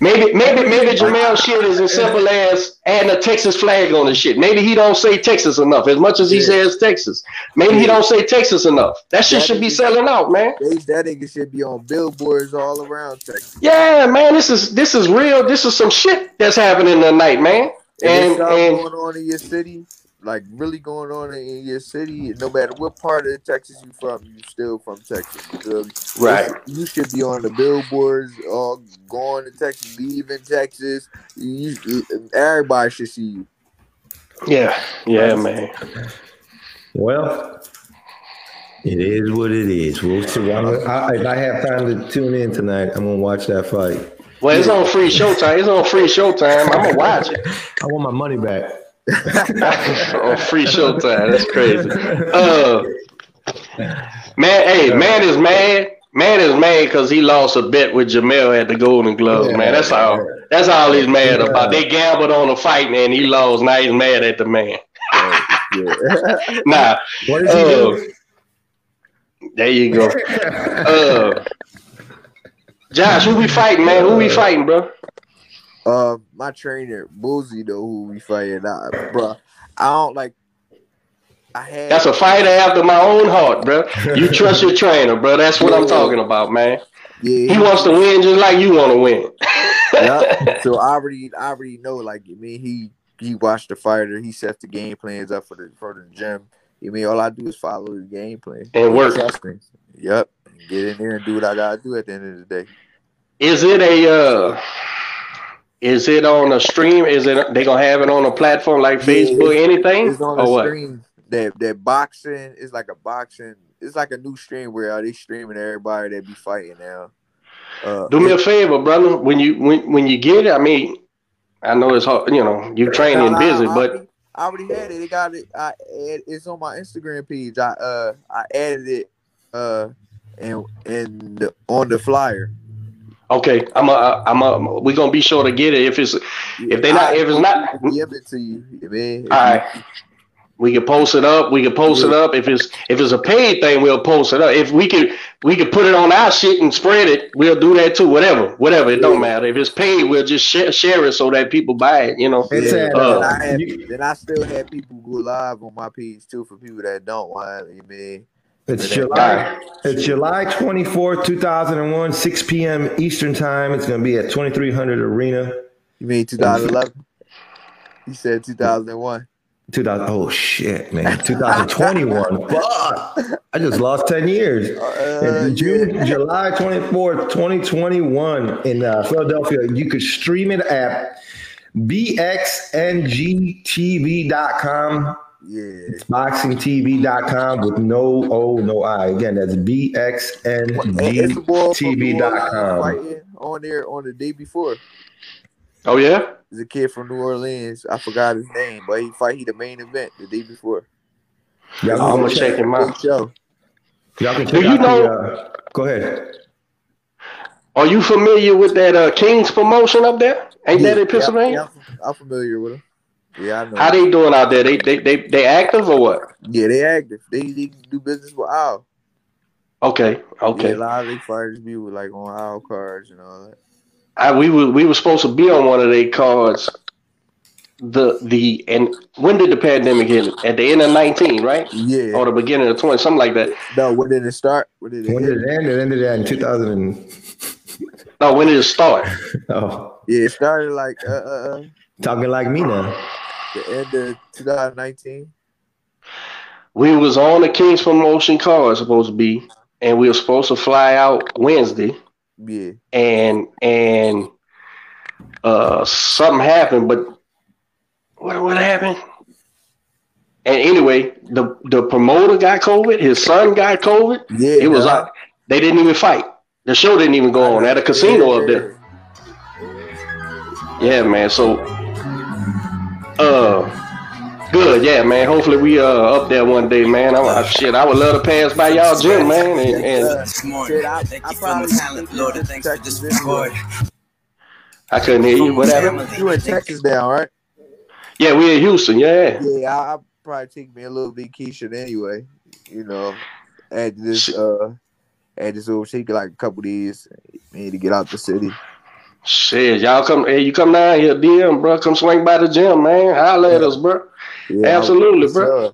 Maybe Jermell shit is as simple as adding a Texas flag on the shit. Maybe he don't say Texas enough as much as he says Texas. Maybe he don't say Texas enough. That shit should be selling out, man. That nigga should be on billboards all around Texas. Yeah, man, this is real. This is some shit that's happening tonight, man. And going on in your city, like really going on in your city, no matter what part of Texas you from, you still from Texas. So right. You should be on the billboards, all going to Texas, leaving Texas. Everybody should see you. Yeah, man. Well, it is what it is. We'll see. If I have time to tune in tonight, I'm gonna watch that fight. Well, it's on free showtime. I'm gonna watch it. I want my money back. On free showtime. That's crazy. Man is mad because he lost a bet with Jermell at the Golden Gloves, man. That's all. That's all he's mad about. They gambled on a fight, man. He lost. Now he's mad at the man. Nah. What is he doing? There you go. Josh, who we fighting, man? Who we fighting, bro? My trainer, Bozy, though, who we fighting, bro. I don't like. That's a fighter after my own heart, bro. You trust your trainer, bro. That's what I'm talking about, man. Yeah, he wants to win just like you want to win. Yeah. So I already know, like, I mean, he watched the fighter. He sets the game plans up for the gym. I mean, all I do is follow the game plan and work. Yep, get in there and do what I gotta do at the end of the day. Is it on a stream? Is it they gonna have it on a platform like Facebook? Anything? It's on a stream. That boxing is like a boxing. It's like a new stream where they streaming everybody that be fighting now. Do me a favor, brother. When you get it, I mean, I know it's hard. You know, you training busy, but I already had it. It got it. It's on my Instagram page. I added it. And on the flyer. Okay, we're gonna be sure to get it if it's not. Give it to you, man. All right, we can post it up. If it's a paid thing, we'll post it up. If we could put it on our shit and spread it, we'll do that too. Whatever. It don't matter. If it's paid, we'll just share it so that people buy it. You know. I still have people go live on my page too for people that don't want it, man. It's July 24th, 2001, 6 p.m. Eastern Time. It's going to be at 2300 Arena. You mean 2011? You said 2001. 2000. Oh, shit, man. 2021. Fuck. I just lost 10 years. July 24th, 2021 in Philadelphia. You could stream it at bxngtv.com. Yeah, it's boxingtv.com with no O, no I. Again, that's bxngtv.com. On there on the day before. Oh yeah, there's a kid from New Orleans. I forgot his name, but he the main event the day before. Yeah, I'm gonna check him out. Show. Y'all can check Do you know? Go ahead. Are you familiar with that Kings promotion up there? Ain't that in Pennsylvania? Yeah, I'm familiar with him. Yeah, I know. How they doing out there? They active or what? Yeah, they active. They do business with Owl. Okay. Yeah, a lot of they fighters be with like on Owl cards and all that. We were supposed to be on one of their cards. And when did the pandemic hit? At the end of 2019, right? Yeah. Or the beginning of 2020, something like that. No, when did it start? When did it end? It ended in 2000. No, when did it start? Oh, yeah, it started like talking like me now. The end of 2019. We was on the Kings promotion card supposed to be, and we were supposed to fly out Wednesday. Yeah. And something happened, but what happened? And anyway, the promoter got COVID, his son got COVID. Yeah. It was like they didn't even fight. The show didn't even go on at a casino up there. Yeah, man. So good, yeah, man. Hopefully we up there one day, man. I would love to pass by y'all gym, man. And shit, I probably talent, Lord, thanks for this record. I couldn't hear you. Whatever. You in Texas now, right? Yeah, we in Houston. Yeah. Yeah, I probably take me a little vacation anyway. You know, Add this over. She get like a couple of these. Need to get out the city. Shit, y'all come. Hey, you come down here, DM, bro. Come swing by the gym, man. Holler at us, bro. Yeah, absolutely, bro.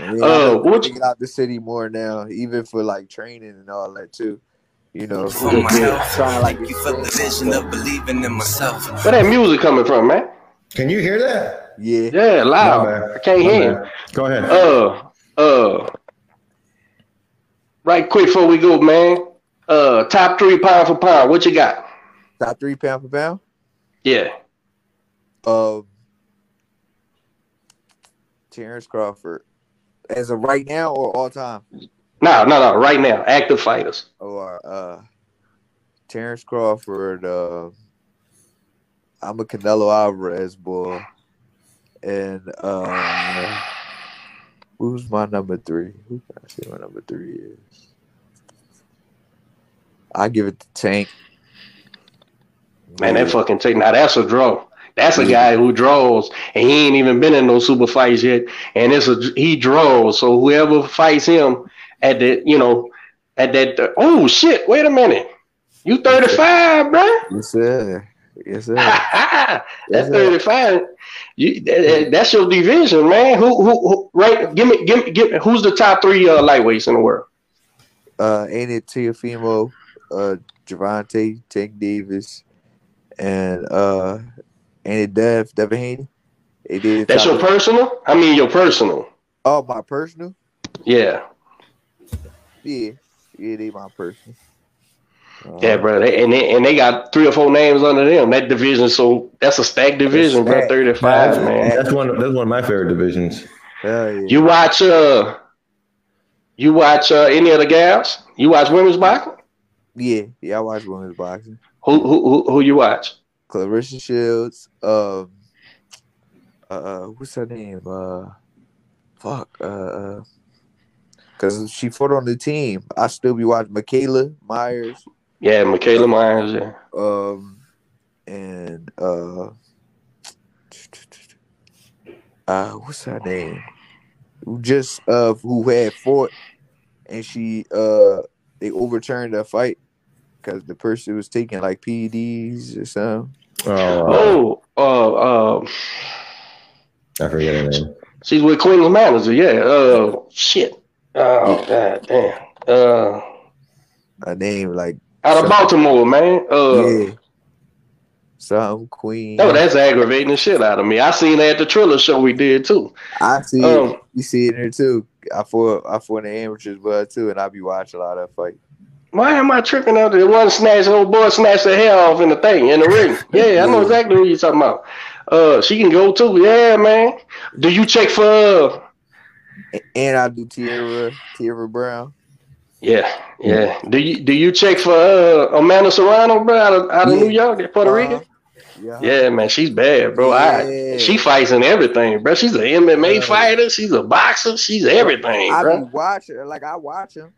What you get out the city more now, even for like training and all that too. You know, for myself, like you for the vision of believing in myself. Where that music coming from, man? Can you hear that? Yeah, yeah, loud. No, I can't hear. Go ahead. Right quick before we go, man. Top three pound for pound. What you got? Top three pound for pound? Yeah. Terrence Crawford. As of right now or all time? No. Right now. Active fighters. Terrence Crawford. I'm a Canelo Alvarez boy. And who's my number three? Who can I see my number three is? I give it to Tank. Man, that fucking Tank. Now, that's a draw. That's a guy who draws, and he ain't even been in no super fights yet. And he draws, so whoever fights him at the, you know, at that, oh, shit, wait a minute. You 35, bro? Yes, sir. Yes, sir. That's 35. You, that's your division, man. Who right? Give me. Who's the top three lightweights in the world? Aiden Teofimo, Javante, Tank Davis, and Devin Haney. That's your personal? I mean, your personal. Oh, my personal? Yeah. Yeah, they my personal. Yeah, bro, they got three or four names under them. That division, so that's a stacked division, bro. 35, man. That's one of my favorite divisions. Yeah. You watch any of the gals? You watch women's boxing? Yeah, I watch women's boxing. Who you watch? Clarissa Shields. What's her name? Because she fought on the team. I still be watching Michaela Myers. Yeah, Michaela Myers, yeah. What's her name? Who had fought, and they overturned her fight because the person was taking like PEDs or something. I forget her name. She's with Queen's manager, yeah. God damn. Her name like out of Baltimore, man. Yeah. Some queen. Oh, that's aggravating the shit out of me. I seen her at the Triller show we did too. I see it. You see it there too. I fought in the amateurs, but too, and I be watching a lot of that fight. Why am I tripping out? It wasn't snatched. Old boy snatched the hair off in the thing in the ring. Yeah, I know exactly who you're talking about. She can go too. Yeah, man. Do you check for? And I do Tierra Brown. Yeah. Do you check for Amanda Serrano, bro, out of New York, Puerto Rico? Yeah, man, she's bad, bro. Yeah. She fights in everything, bro. She's an MMA fighter. She's a boxer. She's everything, bro. I watch her.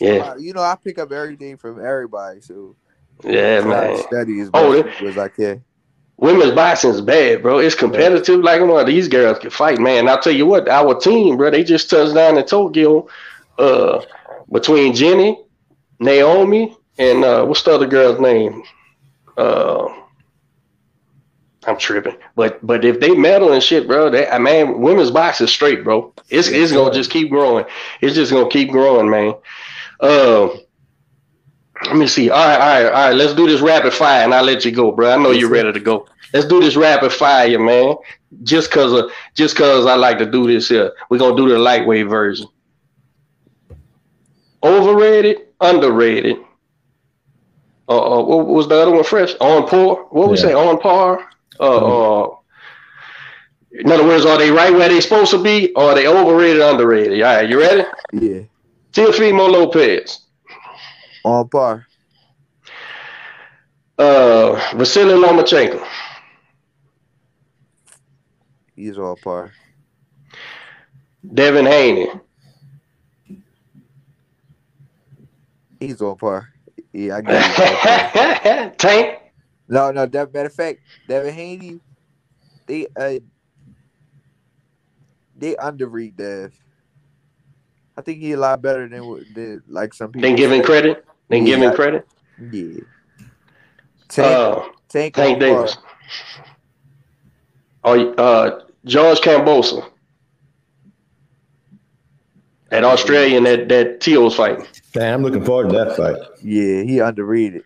Yeah. You know, I pick up everything from everybody, so yeah, man. Study as much as I can. Women's boxing is bad, bro. It's competitive. Like one of these girls can fight, man. I'll tell you what, our team, bro, they just touched down in Tokyo. Between Jenny, Naomi, and what's the other girl's name? I'm tripping. But if they medal and shit, bro, women's boxing is straight, bro. It's gonna just keep growing. It's just gonna keep growing, man. Let me see. All right. Let's do this rapid fire, and I'll let you go, bro. I know you're ready to go. Let's do this rapid fire, man. Just cause I like to do this here. We're gonna do the lightweight version. Overrated, underrated. What was the other one? Fresh, on par. What we say? On par. In other words, are they right where they supposed to be, or are they overrated, underrated? All right, you ready? Yeah. Teofimo Lopez. On par. Vasiliy Lomachenko. He's on par. Devin Haney. He's on par. Yeah, I get it. Tank? No. Matter of fact, Devin Haney, they underread Dev. I think he's a lot better than like some people. Than giving credit. Than giving credit. Yeah. Tank Davis. George Cambosa. That Australian that Teal's fighting. Damn, I'm looking forward to that fight. Yeah, he underrated.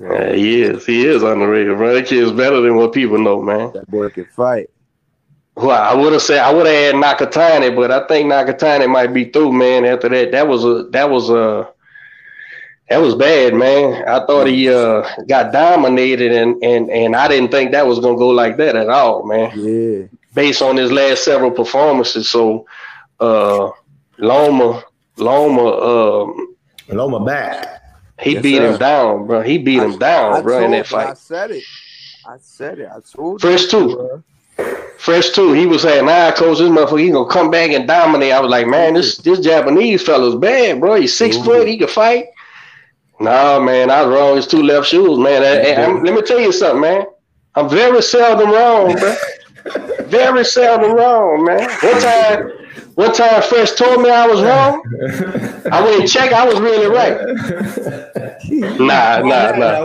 Yeah, he is underrated, bro. That kid's better than what people know, man. That boy can fight. Well, I would have had Nakatani, but I think Nakatani might be through, man. After that, that was bad, man. I thought he got dominated, and I didn't think that was gonna go like that at all, man. Yeah. Based on his last several performances, so Loma back. He beat him down, bro. He beat him down, bro, in that fight. I said it. I told you. Fresh too. He was saying, "Nah, coach, this motherfucker, he gonna come back and dominate." I was like, "Man, this Japanese fella's bad, bro. He's 6 foot. He can fight." Nah, man, I was wrong. It's two left shoes, man. Let me tell you something, man. I'm very seldom wrong, bro. Very seldom wrong, man. One time Fresh told me I was wrong. I went and checked. I was really right. Nah. All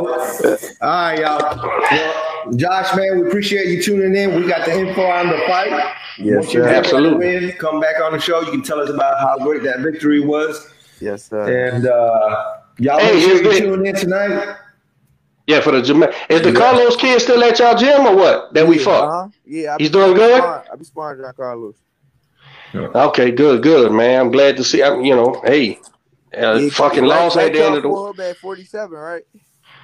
right, y'all. Well, Josh, man, we appreciate you tuning in. We got the info on the fight. Yes, sir. Absolutely. Come back on the show. You can tell us about how great that victory was. Yes, sir. And y'all tune in tonight. Yeah, for the gym. Is the Carlos kid still at y'all gym or what? That we fought? Yeah. He's doing good? I be sparring John Carlos. Okay, good, man. I'm glad to see. Fucking lost at the end of the world at 47, right?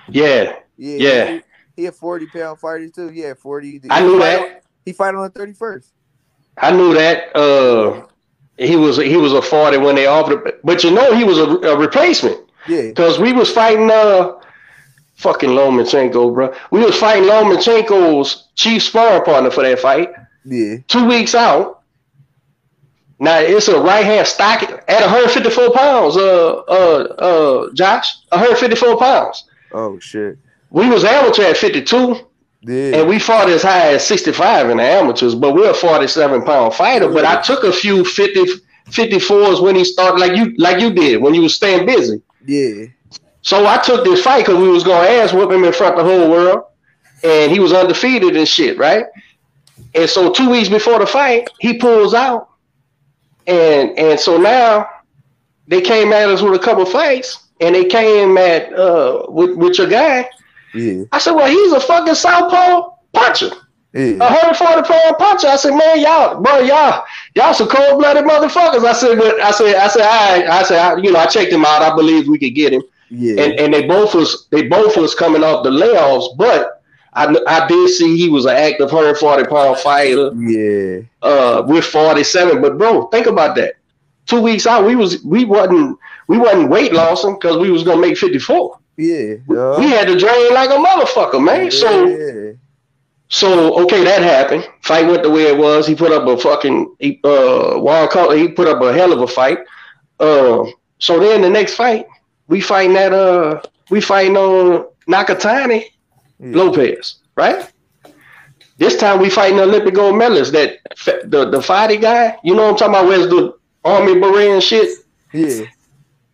Yeah. He a 40-pound fighter too. Yeah, 40. I knew that. He fight on the 31st. I knew that. He was a 40 when they offered it, but he was a replacement. Yeah. Because we was fighting fucking Lomachenko, bro. We was fighting Lomachenko's chief sparring partner for that fight. Yeah. 2 weeks out. Now it's a right hand stock at 154 pounds. Josh, 154 pounds. Oh shit. We was amateur at 52, and we fought as high as 65 in the amateurs. But we're a 47-pound fighter. Yeah. But I took a few 50, 54s when he started, like you did when you was staying busy. Yeah. So I took this fight because we was gonna ass whip him in front of the whole world, and he was undefeated and shit, right? And so 2 weeks before the fight, he pulls out. And so now they came at us with a couple fights, and they came at with your guy. Yeah. I said, well, he's a fucking southpaw puncher, 140-pound puncher. I said, man, y'all some cold-blooded motherfuckers. I checked him out. I believe we could get him. Yeah. And they both was coming off the layoffs, but. I did see he was an active 140-pound fighter. Yeah. With 47, but bro, think about that. 2 weeks out, we wasn't weight lossing because we was gonna make 54. Yeah. We had to drain like a motherfucker, man. Yeah. So okay, that happened. Fight went the way it was. He put up a fucking wild card. He put up a hell of a fight. So then the next fight, we fighting on Nakatani. Yeah. Lopez, right? This time we fighting the Olympic gold medalist, that the fighting guy. You know what I'm talking about? Wears the army beret and shit. Yeah.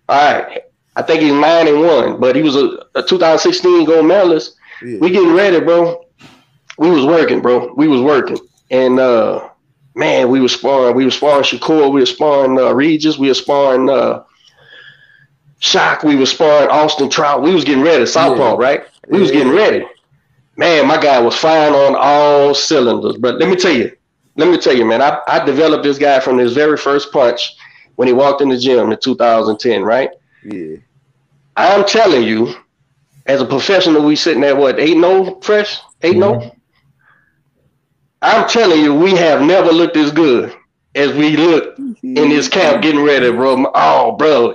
All right. I think he's 9-1, but he was a 2016 gold medalist. Yeah. We getting ready, bro. We was working, and man, we was sparring. We was sparring Shakur. We was sparring Regis. We was sparring Shock. We was sparring Austin Trout. We was getting ready. Southpaw, right? We was getting ready. Man, my guy was firing on all cylinders. But let me tell you, man, I developed this guy from his very first punch when he walked in the gym in 2010, right? Yeah. I'm telling you, as a professional, we sitting at what, 8-0, Fresh? 8-0? I'm telling you, we have never looked as good as we look in this camp getting ready, bro. Oh, bro.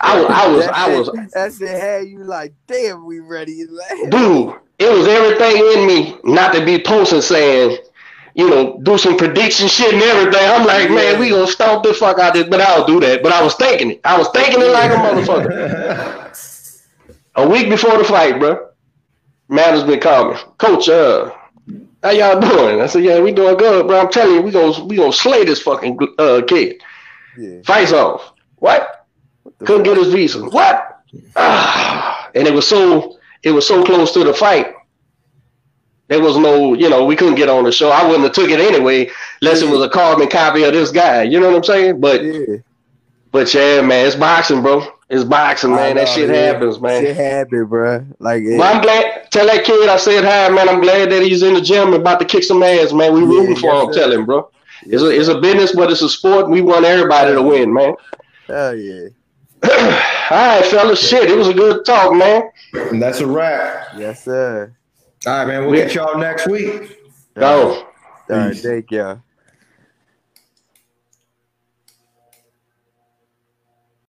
I was. That's it. Had you like, damn, we ready. Dude, it was everything in me not to be posting saying, do some prediction shit and everything. I'm like, man, we gonna stomp the fuck out of this, but I'll do that. But I was thinking it. I was thinking it like a motherfucker. A week before the fight, bro, Matters been calling, Coach, how y'all doing? I said, yeah, we doing good, bro. I'm telling you, we gonna slay this fucking kid. Yeah. Fights off. What? Couldn't get his visa. What? And it was so close to the fight. There was no, we couldn't get on the show. I wouldn't have took it anyway, unless it was a carbon copy of this guy. You know what I'm saying? But, yeah, man, it's boxing, bro. It's boxing, man. That shit happens, man. Shit happens, bro. Like, yeah. But I'm glad. Tell that kid I said hi, man. I'm glad that he's in the gym and about to kick some ass, man. We rooting for him. Tell him, bro. It's a business, but it's a sport. We want everybody to win, man. Hell yeah. All right, fellas. Shit, it was a good talk, man. And that's a wrap. Yes, sir. All right, man. We'll get y'all next week. Go. All right, thank y'all.